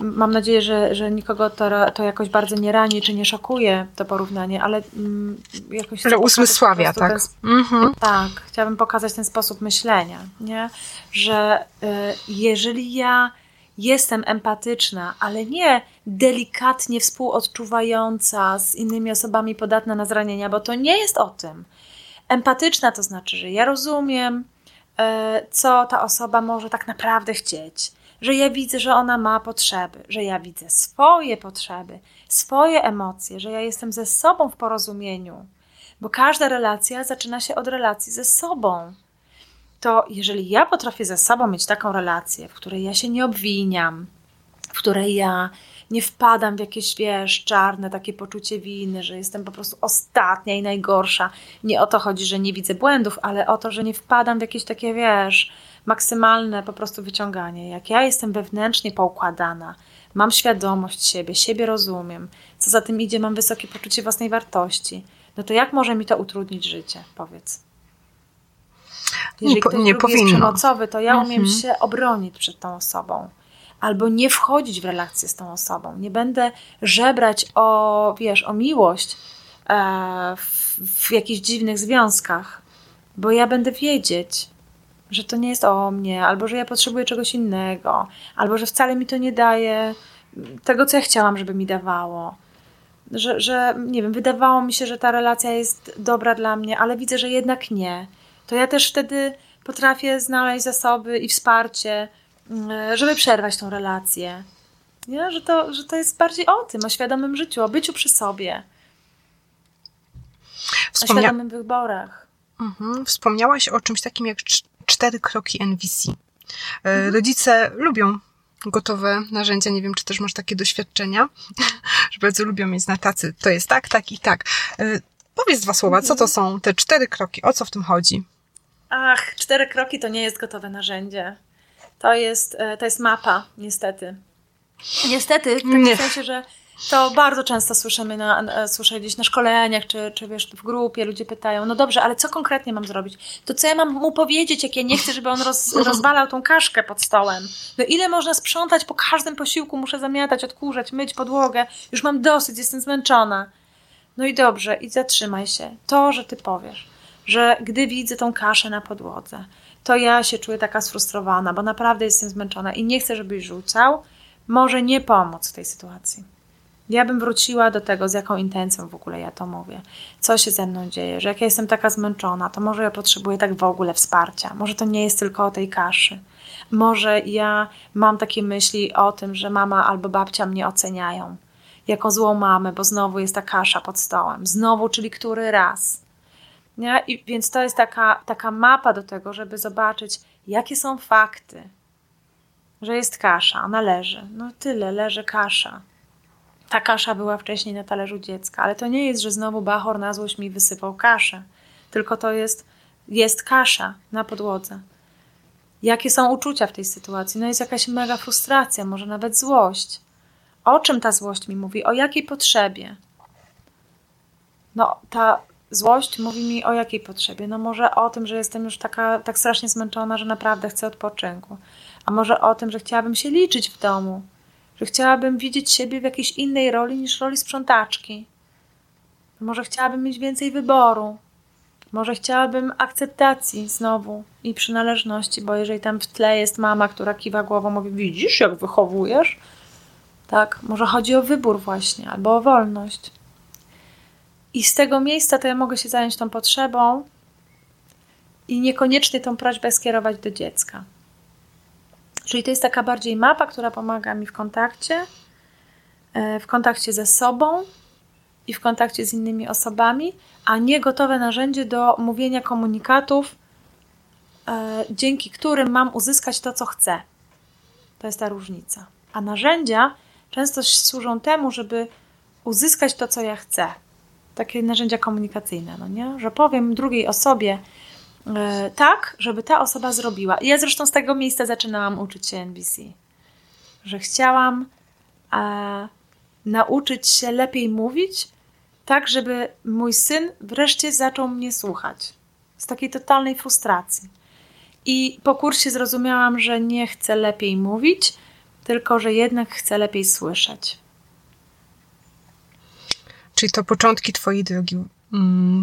mam nadzieję, że nikogo to jakoś bardzo nie rani, czy nie szokuje to porównanie, ale jakoś... że usmysławia, tak? Tak, chciałabym pokazać ten sposób myślenia, nie? Że jeżeli ja jestem empatyczna, ale nie delikatnie współodczuwająca z innymi osobami podatna na zranienia, bo to nie jest o tym. Empatyczna to znaczy, że ja rozumiem, co ta osoba może tak naprawdę chcieć, że ja widzę, że ona ma potrzeby, że ja widzę swoje potrzeby, swoje emocje, że ja jestem ze sobą w porozumieniu, bo każda relacja zaczyna się od relacji ze sobą. To jeżeli ja potrafię ze sobą mieć taką relację, w której ja się nie obwiniam, w której ja nie wpadam w jakieś, wiesz, czarne takie poczucie winy, że jestem po prostu ostatnia i najgorsza. Nie o to chodzi, że nie widzę błędów, ale o to, że nie wpadam w jakieś takie, wiesz, maksymalne po prostu wyciąganie. Jak ja jestem wewnętrznie poukładana, mam świadomość siebie rozumiem, co za tym idzie, mam wysokie poczucie własnej wartości, no to jak może mi to utrudnić życie, powiedz? Jeżeli ktoś drugi jest przemocowy, to ja umiem się obronić przed tą osobą. Albo nie wchodzić w relację z tą osobą. Nie będę żebrać o, wiesz, o miłość w jakichś dziwnych związkach, bo ja będę wiedzieć, że to nie jest o mnie, albo że ja potrzebuję czegoś innego, albo że wcale mi to nie daje tego, co ja chciałam, żeby mi dawało. Że nie wiem, wydawało mi się, że ta relacja jest dobra dla mnie, ale widzę, że jednak nie. To ja też wtedy potrafię znaleźć zasoby i wsparcie, żeby przerwać tą relację. Nie? Że to jest bardziej o tym, o świadomym życiu, o byciu przy sobie, o świadomym wyborach. Wspomniałaś o czymś takim jak 4 kroki NVC. Rodzice lubią gotowe narzędzia. Nie wiem, czy też masz takie doświadczenia, że bardzo lubią mieć na tacy. To jest tak, tak i tak. Powiedz 2 słowa, co to są te 4 kroki? O co w tym chodzi? 4 kroki to nie jest gotowe narzędzie. To jest mapa, niestety. Niestety, w takim sensie, że to bardzo często słyszymy słyszę gdzieś na szkoleniach, czy wiesz, w grupie ludzie pytają, no dobrze, ale co konkretnie mam zrobić? To co ja mam mu powiedzieć, jak ja nie chcę, żeby on rozwalał tą kaszkę pod stołem? No ile można sprzątać po każdym posiłku? Muszę zamiatać, odkurzać, myć podłogę. Już mam dosyć, jestem zmęczona. No i dobrze, i zatrzymaj się. To, że ty powiesz, że gdy widzę tą kaszę na podłodze, to ja się czuję taka sfrustrowana, bo naprawdę jestem zmęczona i nie chcę, żebyś rzucał, może nie pomóc w tej sytuacji. Ja bym wróciła do tego, z jaką intencją w ogóle ja to mówię. Co się ze mną dzieje, że jak ja jestem taka zmęczona, to może ja potrzebuję tak w ogóle wsparcia. Może to nie jest tylko o tej kaszy. Może ja mam takie myśli o tym, że mama albo babcia mnie oceniają jako złą mamę, bo znowu jest ta kasza pod stołem. Znowu, czyli który raz. Nie? I więc to jest taka mapa do tego, żeby zobaczyć, jakie są fakty, że jest kasza, ona leży. No tyle, leży kasza. Ta kasza była wcześniej na talerzu dziecka, ale to nie jest, że znowu Bachor na złość mi wysypał kaszę, tylko to jest kasza na podłodze. Jakie są uczucia w tej sytuacji? No jest jakaś mega frustracja, może nawet złość. O czym ta złość mi mówi? O jakiej potrzebie? No ta złość mówi mi o jakiej potrzebie? No może o tym, że jestem już tak strasznie zmęczona, że naprawdę chcę odpoczynku. A może o tym, że chciałabym się liczyć w domu, że chciałabym widzieć siebie w jakiejś innej roli niż roli sprzątaczki. Może chciałabym mieć więcej wyboru. Może chciałabym akceptacji znowu i przynależności, bo jeżeli tam w tle jest mama, która kiwa głową, mówi, widzisz, jak wychowujesz? Tak, może chodzi o wybór właśnie, albo o wolność. I z tego miejsca to ja mogę się zająć tą potrzebą i niekoniecznie tą prośbę skierować do dziecka. Czyli to jest taka bardziej mapa, która pomaga mi w kontakcie ze sobą i w kontakcie z innymi osobami, a nie gotowe narzędzie do mówienia komunikatów, dzięki którym mam uzyskać to, co chcę. To jest ta różnica. A narzędzia często służą temu, żeby uzyskać to, co ja chcę. Takie narzędzia komunikacyjne, no nie? Że powiem drugiej osobie, tak, żeby ta osoba zrobiła. Ja zresztą z tego miejsca zaczynałam uczyć się NVC, że chciałam nauczyć się lepiej mówić, tak, żeby mój syn wreszcie zaczął mnie słuchać. Z takiej totalnej frustracji. I po kursie zrozumiałam, że nie chcę lepiej mówić, tylko że jednak chcę lepiej słyszeć. Czyli to początki twojej drogi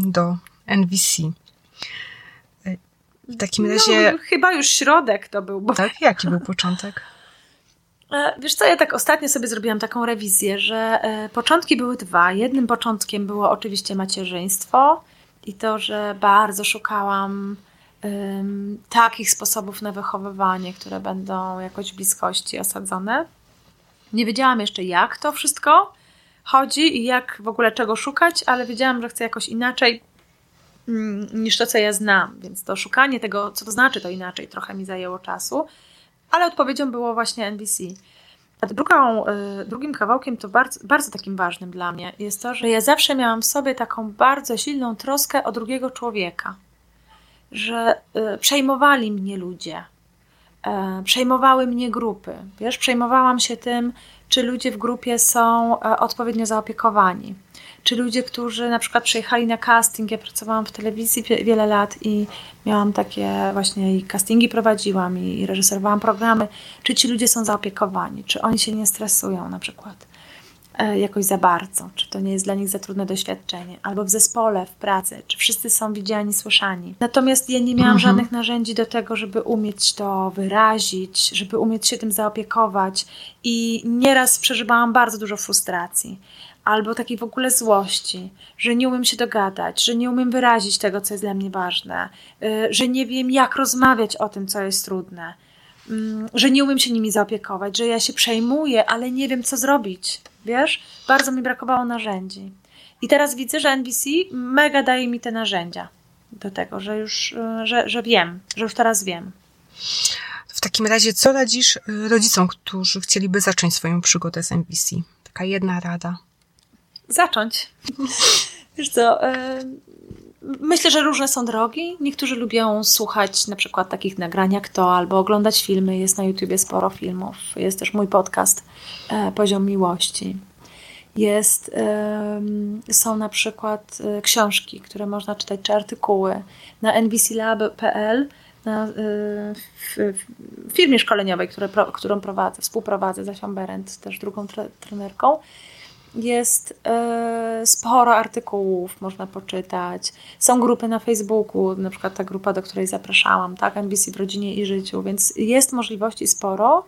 do NVC. W takim razie... No, chyba już środek to był. Bo... Tak? Jaki był początek? Wiesz co, ja tak ostatnio sobie zrobiłam taką rewizję, że początki były 2. Jednym początkiem było oczywiście macierzyństwo i to, że bardzo szukałam takich sposobów na wychowywanie, które będą jakoś w bliskości osadzone. Nie wiedziałam jeszcze, jak to wszystko chodzi i jak w ogóle czego szukać, ale wiedziałam, że chcę jakoś inaczej niż to, co ja znam, więc to szukanie tego, co to znaczy to inaczej, trochę mi zajęło czasu, ale odpowiedzią było właśnie NVC. A drugim kawałkiem, to bardzo, bardzo takim ważnym dla mnie, jest to, że ja zawsze miałam w sobie taką bardzo silną troskę o drugiego człowieka, że przejmowali mnie ludzie, przejmowały mnie grupy, wiesz, przejmowałam się tym, czy ludzie w grupie są odpowiednio zaopiekowani, czy ludzie, którzy na przykład przyjechali na casting. Ja pracowałam w telewizji wiele lat i miałam takie właśnie i castingi prowadziłam i reżyserowałam programy. Czy ci ludzie są zaopiekowani? Czy oni się nie stresują na przykład jakoś za bardzo? Czy to nie jest dla nich za trudne doświadczenie? Albo w zespole, w pracy? Czy wszyscy są widziani, słyszani? Natomiast ja nie miałam żadnych narzędzi do tego, żeby umieć to wyrazić, żeby umieć się tym zaopiekować i nieraz przeżywałam bardzo dużo frustracji. Albo takiej w ogóle złości, że nie umiem się dogadać, że nie umiem wyrazić tego, co jest dla mnie ważne, że nie wiem, jak rozmawiać o tym, co jest trudne, że nie umiem się nimi zaopiekować, że ja się przejmuję, ale nie wiem, co zrobić, wiesz? Bardzo mi brakowało narzędzi. I teraz widzę, że NVC mega daje mi te narzędzia do tego, że już że wiem, że już teraz wiem. W takim razie co radzisz rodzicom, którzy chcieliby zacząć swoją przygodę z NVC? Taka jedna rada. Zacząć. Wiesz co, myślę, że różne są drogi. Niektórzy lubią słuchać na przykład takich nagrań jak to, albo oglądać filmy. Jest na YouTubie sporo filmów. Jest też mój podcast Poziom Miłości. Są na przykład książki, które można czytać, czy artykuły. Na nvclab.pl, w firmie szkoleniowej, którą prowadzę, współprowadzę z Asią Berendt, też drugą trenerką, jest sporo artykułów, można poczytać. Są grupy na Facebooku, na przykład ta grupa, do której zapraszałam, tak, NVC w rodzinie i życiu, więc jest możliwości sporo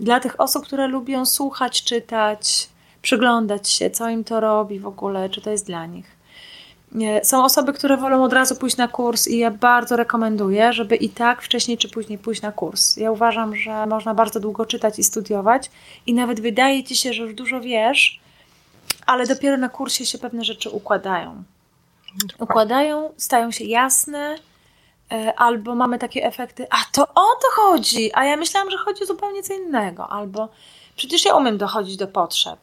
dla tych osób, które lubią słuchać, czytać, przyglądać się, co im to robi w ogóle, czy to jest dla nich. Są osoby, które wolą od razu pójść na kurs i ja bardzo rekomenduję, żeby i tak wcześniej czy później pójść na kurs. Ja uważam, że można bardzo długo czytać i studiować i nawet wydaje ci się, że już dużo wiesz, ale dopiero na kursie się pewne rzeczy układają. Stają się jasne, albo mamy takie efekty, a to o to chodzi, a ja myślałam, że chodzi o zupełnie co innego, albo przecież ja umiem dochodzić do potrzeb.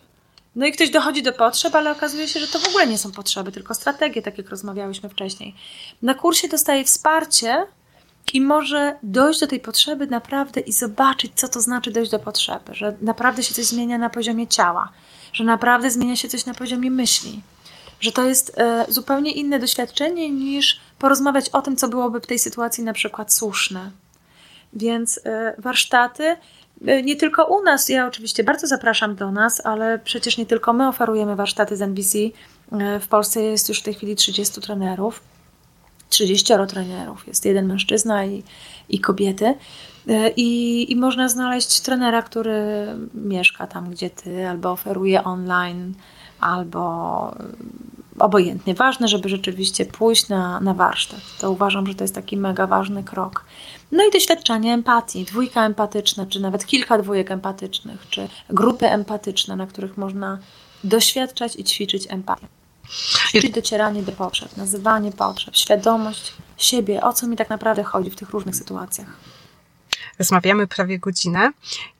No i ktoś dochodzi do potrzeb, ale okazuje się, że to w ogóle nie są potrzeby, tylko strategie, tak jak rozmawiałyśmy wcześniej. Na kursie dostaje wsparcie i może dojść do tej potrzeby naprawdę i zobaczyć, co to znaczy dojść do potrzeby, że naprawdę się coś zmienia na poziomie ciała, że naprawdę zmienia się coś na poziomie myśli, że to jest zupełnie inne doświadczenie niż porozmawiać o tym, co byłoby w tej sytuacji na przykład słuszne. Więc warsztaty... Nie tylko u nas, ja oczywiście bardzo zapraszam do nas, ale przecież nie tylko my oferujemy warsztaty z NVC. W Polsce jest już w tej chwili 30 trenerów, 30 trenerów, jest jeden mężczyzna i kobiety. I można znaleźć trenera, który mieszka tam, gdzie ty, albo oferuje online, albo obojętnie. Ważne, żeby rzeczywiście pójść na warsztat. To uważam, że to jest taki mega ważny krok. No i doświadczanie empatii, dwójka empatyczna, czy nawet kilka dwójek empatycznych, czy grupy empatyczne, na których można doświadczać i ćwiczyć empatię. Czyli docieranie do potrzeb, nazywanie potrzeb, świadomość siebie, o co mi tak naprawdę chodzi w tych różnych sytuacjach. Rozmawiamy prawie godzinę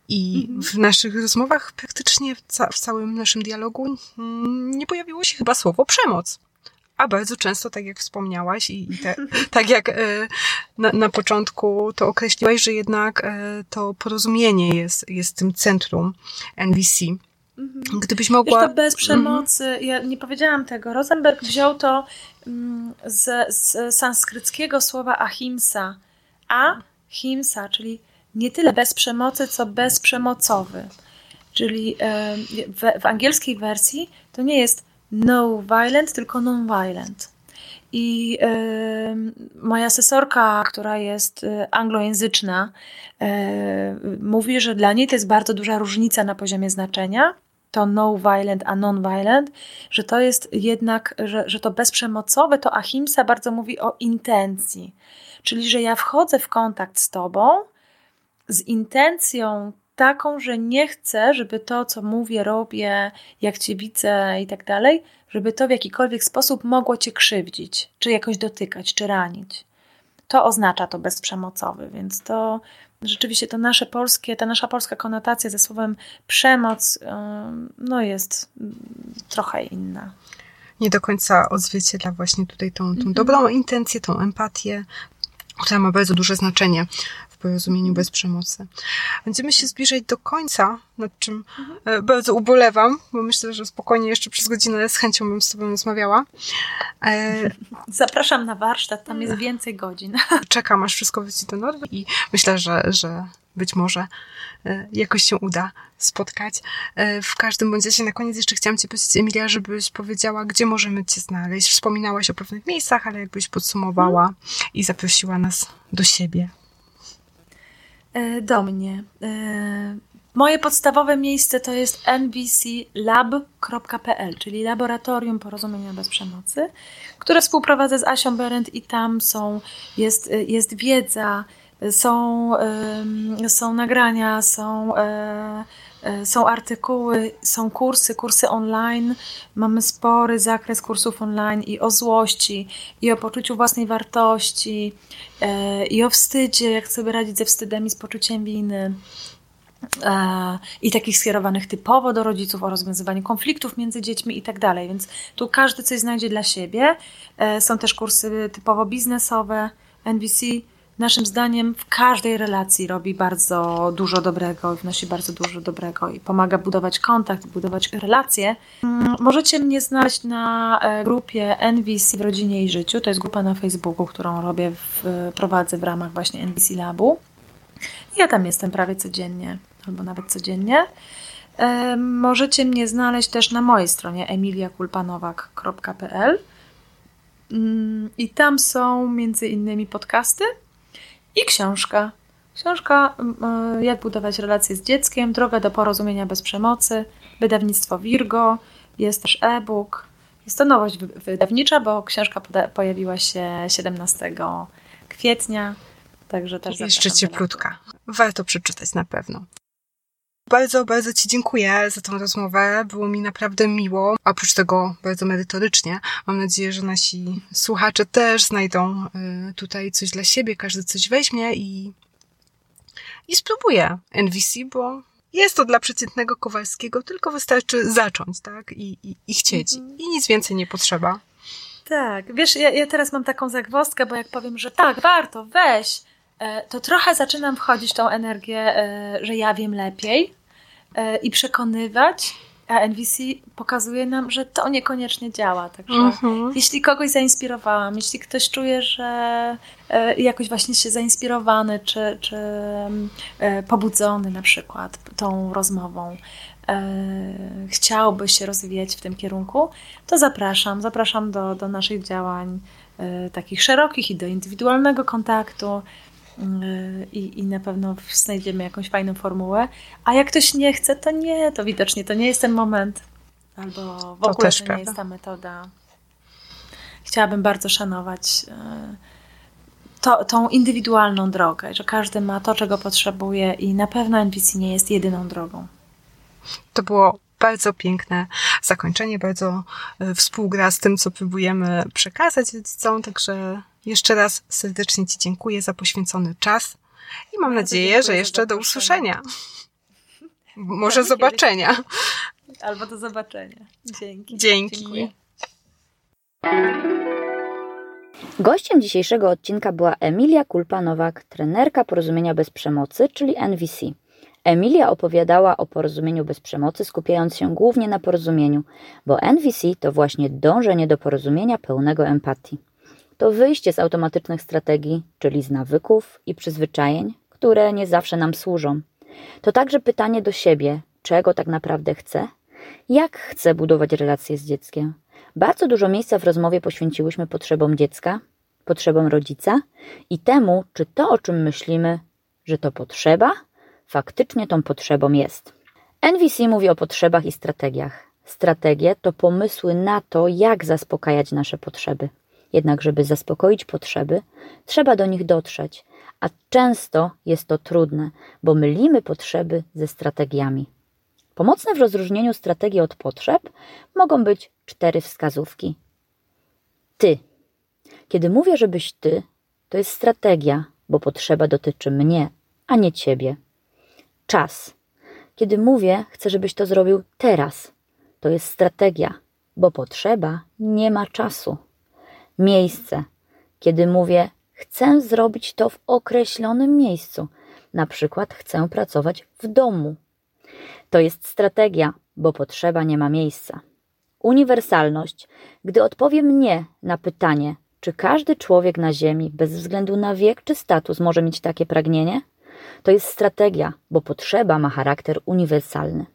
i w naszych rozmowach praktycznie w całym naszym dialogu nie pojawiło się chyba słowo przemoc. A bardzo często, tak jak wspomniałaś tak jak na początku to określiłaś, że jednak to porozumienie jest tym centrum NVC. Gdybyś mogła... Wiesz, to bez przemocy, ja nie powiedziałam tego. Rosenberg wziął to z sanskryckiego słowa ahimsa. Ahimsa, czyli nie tyle bez przemocy, co bezprzemocowy. Czyli w angielskiej wersji to nie jest no-violent, tylko non-violent. I moja asesorka, która jest anglojęzyczna, mówi, że dla niej to jest bardzo duża różnica na poziomie znaczenia, to no-violent, a non-violent, że to jest jednak, że to bezprzemocowe, to ahimsa bardzo mówi o intencji. Czyli, że ja wchodzę w kontakt z tobą z intencją taką, że nie chcę, żeby to, co mówię, robię, jak cię widzę i tak dalej, żeby to w jakikolwiek sposób mogło cię krzywdzić, czy jakoś dotykać, czy ranić. To oznacza to bezprzemocowy, więc to rzeczywiście to nasze polskie, ta nasza polska konotacja ze słowem przemoc no jest trochę inna. Nie do końca odzwierciedla właśnie tutaj tą dobrą intencję, tą empatię, która ma bardzo duże znaczenie w porozumieniu bez przemocy. Będziemy się zbliżać do końca, nad czym bardzo ubolewam, bo myślę, że spokojnie jeszcze przez godzinę z chęcią bym z tobą rozmawiała. Zapraszam na warsztat, tam jest więcej godzin. Czekam, aż wszystko wróci do normy i myślę, że być może jakoś się uda spotkać. W każdym bądź razie na koniec jeszcze chciałam cię prosić, Emilia, żebyś powiedziała, gdzie możemy cię znaleźć. Wspominałaś o pewnych miejscach, ale jakbyś podsumowała i zaprosiła nas do siebie. Do mnie. Moje podstawowe miejsce to jest nvclab.pl, czyli Laboratorium Porozumienia bez Przemocy, które współprowadzę z Asią Berendt i tam jest wiedza, są nagrania, są Są artykuły, są kursy online. Mamy spory zakres kursów online i o złości, i o poczuciu własnej wartości, i o wstydzie, jak sobie radzić ze wstydem i z poczuciem winy. I takich skierowanych typowo do rodziców, o rozwiązywaniu konfliktów między dziećmi i tak dalej. Więc tu każdy coś znajdzie dla siebie. Są też kursy typowo biznesowe. NVC naszym zdaniem w każdej relacji robi bardzo dużo dobrego, wnosi bardzo dużo dobrego i pomaga budować kontakt, budować relacje. Możecie mnie znaleźć na grupie NVC w rodzinie i życiu. To jest grupa na Facebooku, którą robię, prowadzę w ramach właśnie NVC Labu. Ja tam jestem prawie codziennie, albo nawet codziennie. Możecie mnie znaleźć też na mojej stronie emiliakulpanowak.pl i tam są między innymi podcasty i książka. Książka Jak budować relacje z dzieckiem, Droga do porozumienia bez przemocy, wydawnictwo Virgo, jest też e-book. Jest to nowość wydawnicza, bo książka pojawiła się 17 kwietnia. Także też jeszcze cieplutka. Warto przeczytać na pewno. Bardzo, bardzo Ci dziękuję za tą rozmowę. Było mi naprawdę miło. Oprócz tego bardzo merytorycznie. Mam nadzieję, że nasi słuchacze też znajdą tutaj coś dla siebie. Każdy coś weźmie i spróbuje NVC, bo jest to dla przeciętnego Kowalskiego. Tylko wystarczy zacząć, tak? I chcieć. I nic więcej nie potrzeba. Tak. Wiesz, ja teraz mam taką zagwozdkę, bo jak powiem, że tak, warto, weź, to trochę zaczynam wchodzić w tą energię, że ja wiem lepiej i przekonywać, a NVC pokazuje nam, że to niekoniecznie działa. Także jeśli kogoś zainspirowałam, jeśli ktoś czuje, że jakoś właśnie się zainspirowany czy pobudzony na przykład tą rozmową, chciałby się rozwijać w tym kierunku, to zapraszam do naszych działań takich szerokich i do indywidualnego kontaktu i na pewno znajdziemy jakąś fajną formułę. A jak ktoś nie chce, to nie, to widocznie to nie jest ten moment. Albo w ogóle to nie jest ta metoda. Chciałabym bardzo szanować tą indywidualną drogę, że każdy ma to, czego potrzebuje i na pewno NVC nie jest jedyną drogą. To było bardzo piękne zakończenie, bardzo współgra z tym, co próbujemy przekazać rodzicom, także jeszcze raz serdecznie Ci dziękuję za poświęcony czas i mam nadzieję, że jeszcze do usłyszenia. Może zobaczenia. Albo do zobaczenia. Dzięki. Dzięki. Gościem dzisiejszego odcinka była Emilia Kulpa-Nowak, trenerka Porozumienia bez Przemocy, czyli NVC. Emilia opowiadała o porozumieniu bez przemocy, skupiając się głównie na porozumieniu, bo NVC to właśnie dążenie do porozumienia pełnego empatii. To wyjście z automatycznych strategii, czyli z nawyków i przyzwyczajeń, które nie zawsze nam służą. To także pytanie do siebie, czego tak naprawdę chcę? Jak chcę budować relacje z dzieckiem? Bardzo dużo miejsca w rozmowie poświęciłyśmy potrzebom dziecka, potrzebom rodzica i temu, czy to, o czym myślimy, że to potrzeba, faktycznie tą potrzebą jest. NVC mówi o potrzebach i strategiach. Strategie to pomysły na to, jak zaspokajać nasze potrzeby. Jednak żeby zaspokoić potrzeby, trzeba do nich dotrzeć, a często jest to trudne, bo mylimy potrzeby ze strategiami. Pomocne w rozróżnieniu strategii od potrzeb mogą być 4 wskazówki. Ty. Kiedy mówię, żebyś ty, to jest strategia, bo potrzeba dotyczy mnie, a nie ciebie. Czas. Kiedy mówię, chcę, żebyś to zrobił teraz, to jest strategia, bo potrzeba nie ma czasu. Miejsce. Kiedy mówię, chcę zrobić to w określonym miejscu, na przykład chcę pracować w domu, to jest strategia, bo potrzeba nie ma miejsca. Uniwersalność. Gdy odpowiem nie na pytanie, czy każdy człowiek na ziemi, bez względu na wiek czy status, może mieć takie pragnienie, to jest strategia, bo potrzeba ma charakter uniwersalny.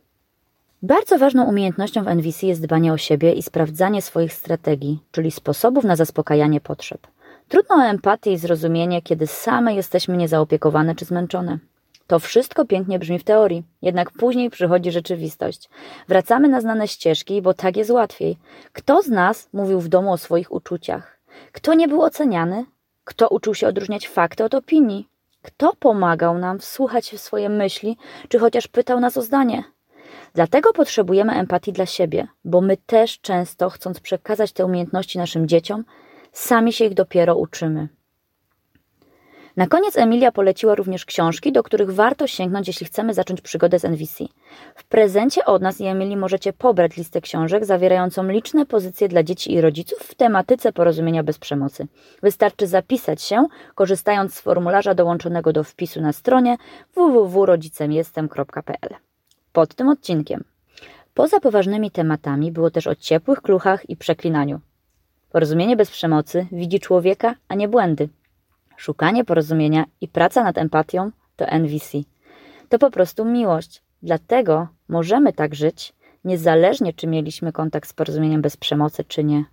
Bardzo ważną umiejętnością w NVC jest dbanie o siebie i sprawdzanie swoich strategii, czyli sposobów na zaspokajanie potrzeb. Trudno o empatię i zrozumienie, kiedy same jesteśmy niezaopiekowane czy zmęczone. To wszystko pięknie brzmi w teorii, jednak później przychodzi rzeczywistość. Wracamy na znane ścieżki, bo tak jest łatwiej. Kto z nas mówił w domu o swoich uczuciach? Kto nie był oceniany? Kto uczył się odróżniać fakty od opinii? Kto pomagał nam wsłuchać w swoje myśli, czy chociaż pytał nas o zdanie? Dlatego potrzebujemy empatii dla siebie, bo my też często, chcąc przekazać te umiejętności naszym dzieciom, sami się ich dopiero uczymy. Na koniec Emilia poleciła również książki, do których warto sięgnąć, jeśli chcemy zacząć przygodę z NVC. W prezencie od nas i Emilii możecie pobrać listę książek zawierającą liczne pozycje dla dzieci i rodziców w tematyce porozumienia bez przemocy. Wystarczy zapisać się, korzystając z formularza dołączonego do wpisu na stronie www.rodzicemjestem.pl. Pod tym odcinkiem. Poza poważnymi tematami było też o ciepłych kluchach i przeklinaniu. Porozumienie bez przemocy widzi człowieka, a nie błędy. Szukanie porozumienia i praca nad empatią to NVC. To po prostu miłość. Dlatego możemy tak żyć, niezależnie czy mieliśmy kontakt z porozumieniem bez przemocy, czy nie.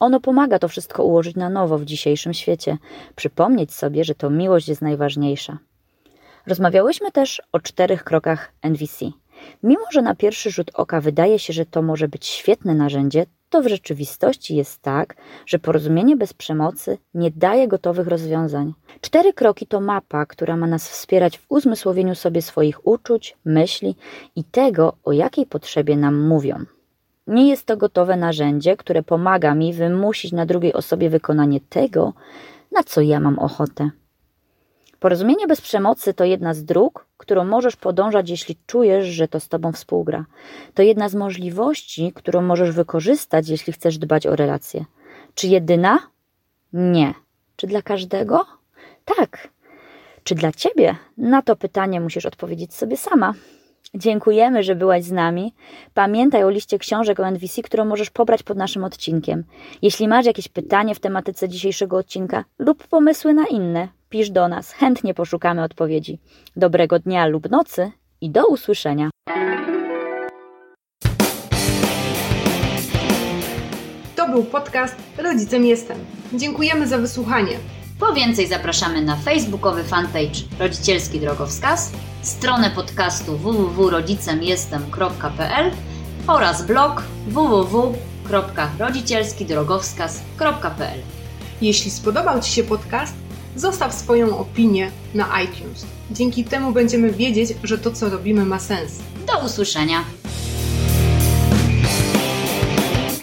Ono pomaga to wszystko ułożyć na nowo w dzisiejszym świecie. Przypomnieć sobie, że to miłość jest najważniejsza. Rozmawiałyśmy też o 4 krokach NVC. Mimo, że na pierwszy rzut oka wydaje się, że to może być świetne narzędzie, to w rzeczywistości jest tak, że porozumienie bez przemocy nie daje gotowych rozwiązań. 4 kroki to mapa, która ma nas wspierać w uzmysłowieniu sobie swoich uczuć, myśli i tego, o jakiej potrzebie nam mówią. Nie jest to gotowe narzędzie, które pomaga mi wymusić na drugiej osobie wykonanie tego, na co ja mam ochotę. Porozumienie bez przemocy to jedna z dróg, którą możesz podążać, jeśli czujesz, że to z tobą współgra. To jedna z możliwości, którą możesz wykorzystać, jeśli chcesz dbać o relacje. Czy jedyna? Nie. Czy dla każdego? Tak. Czy dla ciebie? Na to pytanie musisz odpowiedzieć sobie sama. Dziękujemy, że byłaś z nami. Pamiętaj o liście książek o NVC, którą możesz pobrać pod naszym odcinkiem. Jeśli masz jakieś pytanie w tematyce dzisiejszego odcinka lub pomysły na inne, pisz do nas, chętnie poszukamy odpowiedzi. Dobrego dnia lub nocy i do usłyszenia. To był podcast Rodzicem Jestem. Dziękujemy za wysłuchanie. Po więcej zapraszamy na facebookowy fanpage Rodzicielski Drogowskaz, stronę podcastu www.rodzicemjestem.pl oraz blog www.rodzicielskidrogowskaz.pl. Jeśli spodobał Ci się podcast, zostaw swoją opinię na iTunes. Dzięki temu będziemy wiedzieć, że to, co robimy, ma sens. Do usłyszenia!